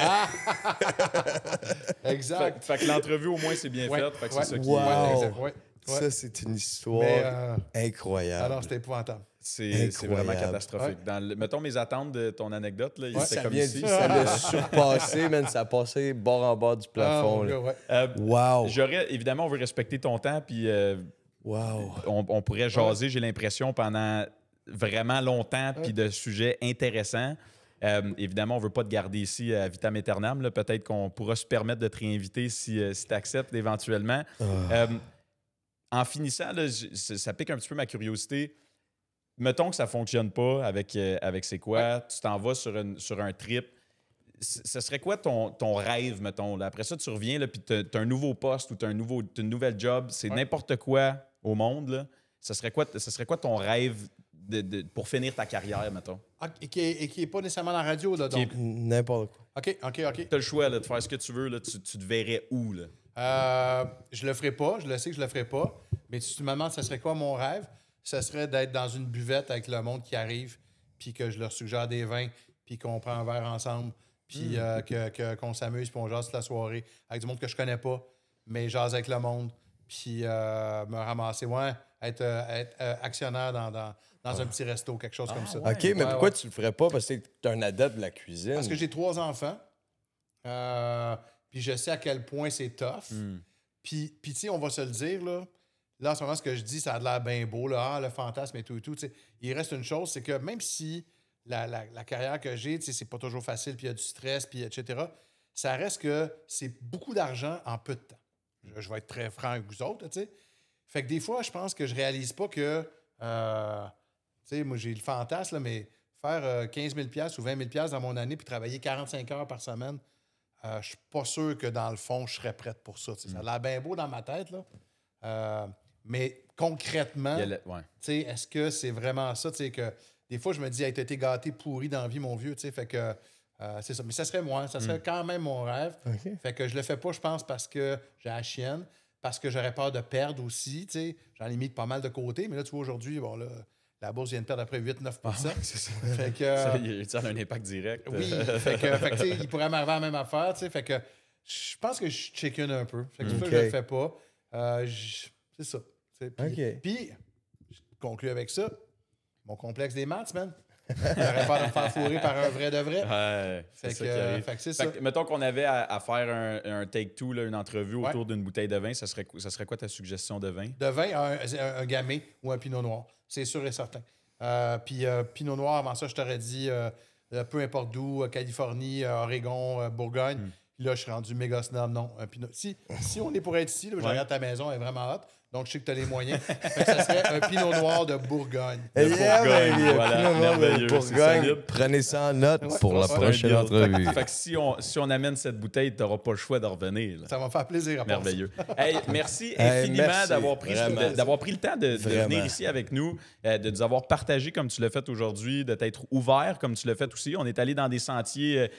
Exact. Fait que l'entrevue, au moins, c'est bien faite. Fait que c'est ça qui est... Ouais. Ça, c'est une histoire incroyable. Alors, c'était épouvantable. C'est vraiment catastrophique. Ouais. Mettons mes attentes de ton anecdote. Là, ça comme ici. Ça l'a surpassé, man. Ça a passé bord en bord du plafond. Là. Ouais. Évidemment, on veut respecter ton temps. Puis, on pourrait jaser, j'ai l'impression, pendant vraiment longtemps, puis de sujets intéressants. Évidemment, on ne veut pas te garder ici à vitam aeternam. Là. Peut-être qu'on pourra se permettre de te réinviter si tu acceptes éventuellement. En finissant, là, ça pique un petit peu ma curiosité. Mettons que ça ne fonctionne pas avec C'est quoi? Ouais. Tu t'en vas sur un trip. Ce serait quoi ton rêve, mettons? Là? Après ça, tu reviens et tu as un nouveau poste ou tu as une nouvelle job. C'est n'importe quoi au monde. Là. Ça serait quoi ton rêve pour finir ta carrière, mettons? Ah, et qui n'est pas nécessairement dans la radio, là, donc? N'importe quoi. OK. Tu as le choix là, de faire ce que tu veux. Là. Tu te verrais où, là? Je le ferai pas, je le sais que je le ferai pas, mais si tu me demandes ça serait quoi mon rêve, ça serait d'être dans une buvette avec le monde qui arrive, puis que je leur suggère des vins, puis qu'on prend un verre ensemble, puis qu'on s'amuse, puis on jase toute la soirée avec du monde que je connais pas, mais jase avec le monde, puis me ramasser, être actionnaire dans un petit resto, quelque chose comme ça. Ouais. OK, mais pourquoi tu le ferais pas? Parce que t'es un adepte de la cuisine. Parce que j'ai 3 enfants. Puis je sais à quel point c'est tough. Mm. Puis tu sais, on va se le dire, là, en ce moment, ce que je dis, ça a l'air bien beau, là, le fantasme et tout. T'sais. Il reste une chose, c'est que même si la carrière que j'ai, c'est pas toujours facile, puis il y a du stress, puis etc., ça reste que c'est beaucoup d'argent en peu de temps. Je vais être très franc avec vous autres, tu sais. Fait que des fois, je pense que je réalise pas que, tu sais, moi, j'ai le fantasme, là, mais faire 15 000 $ ou 20 000 $ dans mon année, puis travailler 45 heures par semaine, je suis pas sûr que, dans le fond, je serais prête pour ça. Ça a l'air bien beau dans ma tête, là. Mais concrètement, est-ce que c'est vraiment ça? Que des fois, je me dis, hey, t'as été gâté, pourri dans la vie, mon vieux. Fait que, c'est ça. Mais ça serait moi. Ça serait quand même mon rêve. Okay. Fait que je le fais pas, je pense, parce que j'ai la chienne, parce que j'aurais peur de perdre aussi. T'sais. J'en ai mis pas mal de côté. Mais là, tu vois, aujourd'hui, bon là... La bourse vient de perdre après 8-9 %. C'est ça. Fait que, ça a un impact direct. Oui, fait que il pourrait m'arriver à la même affaire. Fait que je pense que je chicken un peu. Fait que c'est pour ça que je le fais pas. C'est ça. Puis, je conclue avec ça. Mon complexe des maths, man. J'aurais peur de me faire fourrer par un vrai de vrai. Ouais, fait que c'est ça. Mettons qu'on avait à faire un take-two, une entrevue autour d'une bouteille de vin. Ça serait quoi ta suggestion de vin? De vin, un gamay ou un pinot noir. C'est sûr et certain. Puis pinot noir, avant ça, je t'aurais dit peu importe d'où, Californie, Oregon, Bourgogne. Là, je suis rendu méga snob. Non, un pinot. Si on est pour être ici, là, je regarde ta maison, elle est vraiment hot. Donc, je sais que tu as les moyens. Fait que ça serait un pinot noir de Bourgogne. Merveilleux. Bourgogne, prenez ça en note pour la prochaine entrevue. Fait que si on amène cette bouteille, tu n'auras pas le choix d'en revenir. Là. Ça va me faire plaisir. Merveilleux. Merci infiniment d'avoir pris le temps de venir ici avec nous, de nous avoir partagé comme tu l'as fait aujourd'hui, de t'être ouvert comme tu l'as fait aussi. On est allé dans des sentiers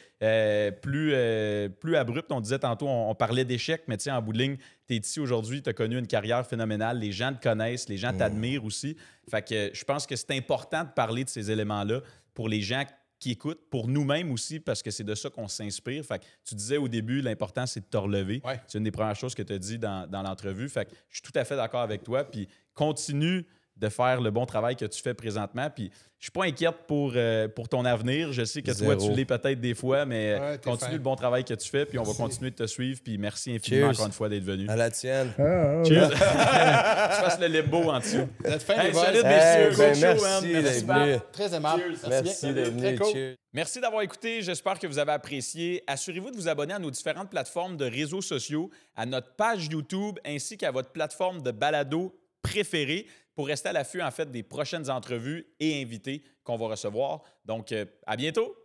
plus abrupts. On disait tantôt, on parlait d'échecs, mais tu sais, en bout de ligne, tu es ici aujourd'hui, tu as connu une carrière phénoménale, les gens te connaissent, les gens t'admirent aussi. Fait que je pense que c'est important de parler de ces éléments-là pour les gens qui écoutent, pour nous-mêmes aussi, parce que c'est de ça qu'on s'inspire. Fait que tu disais au début, l'important, c'est de te relever. Ouais. C'est une des premières choses que tu as dit dans l'entrevue. Fait que je suis tout à fait d'accord avec toi. Puis continue de faire le bon travail que tu fais présentement. Puis je suis pas inquiète pour ton avenir. Je sais que toi, tu l'es peut-être des fois, mais continue le bon travail que tu fais, puis on va continuer de te suivre. Puis merci infiniment encore une fois d'être venu. À la tienne. Cheers. Tu fasses le limbo en dessous. Salut, messieurs. Très aimable. Merci d'être venu. Merci d'avoir écouté. J'espère que vous avez apprécié. Assurez-vous de vous abonner à nos différentes plateformes de réseaux sociaux, à notre page YouTube, ainsi qu'à votre plateforme de balado préférée, pour rester à l'affût, en fait, des prochaines entrevues et invités qu'on va recevoir. Donc, à bientôt!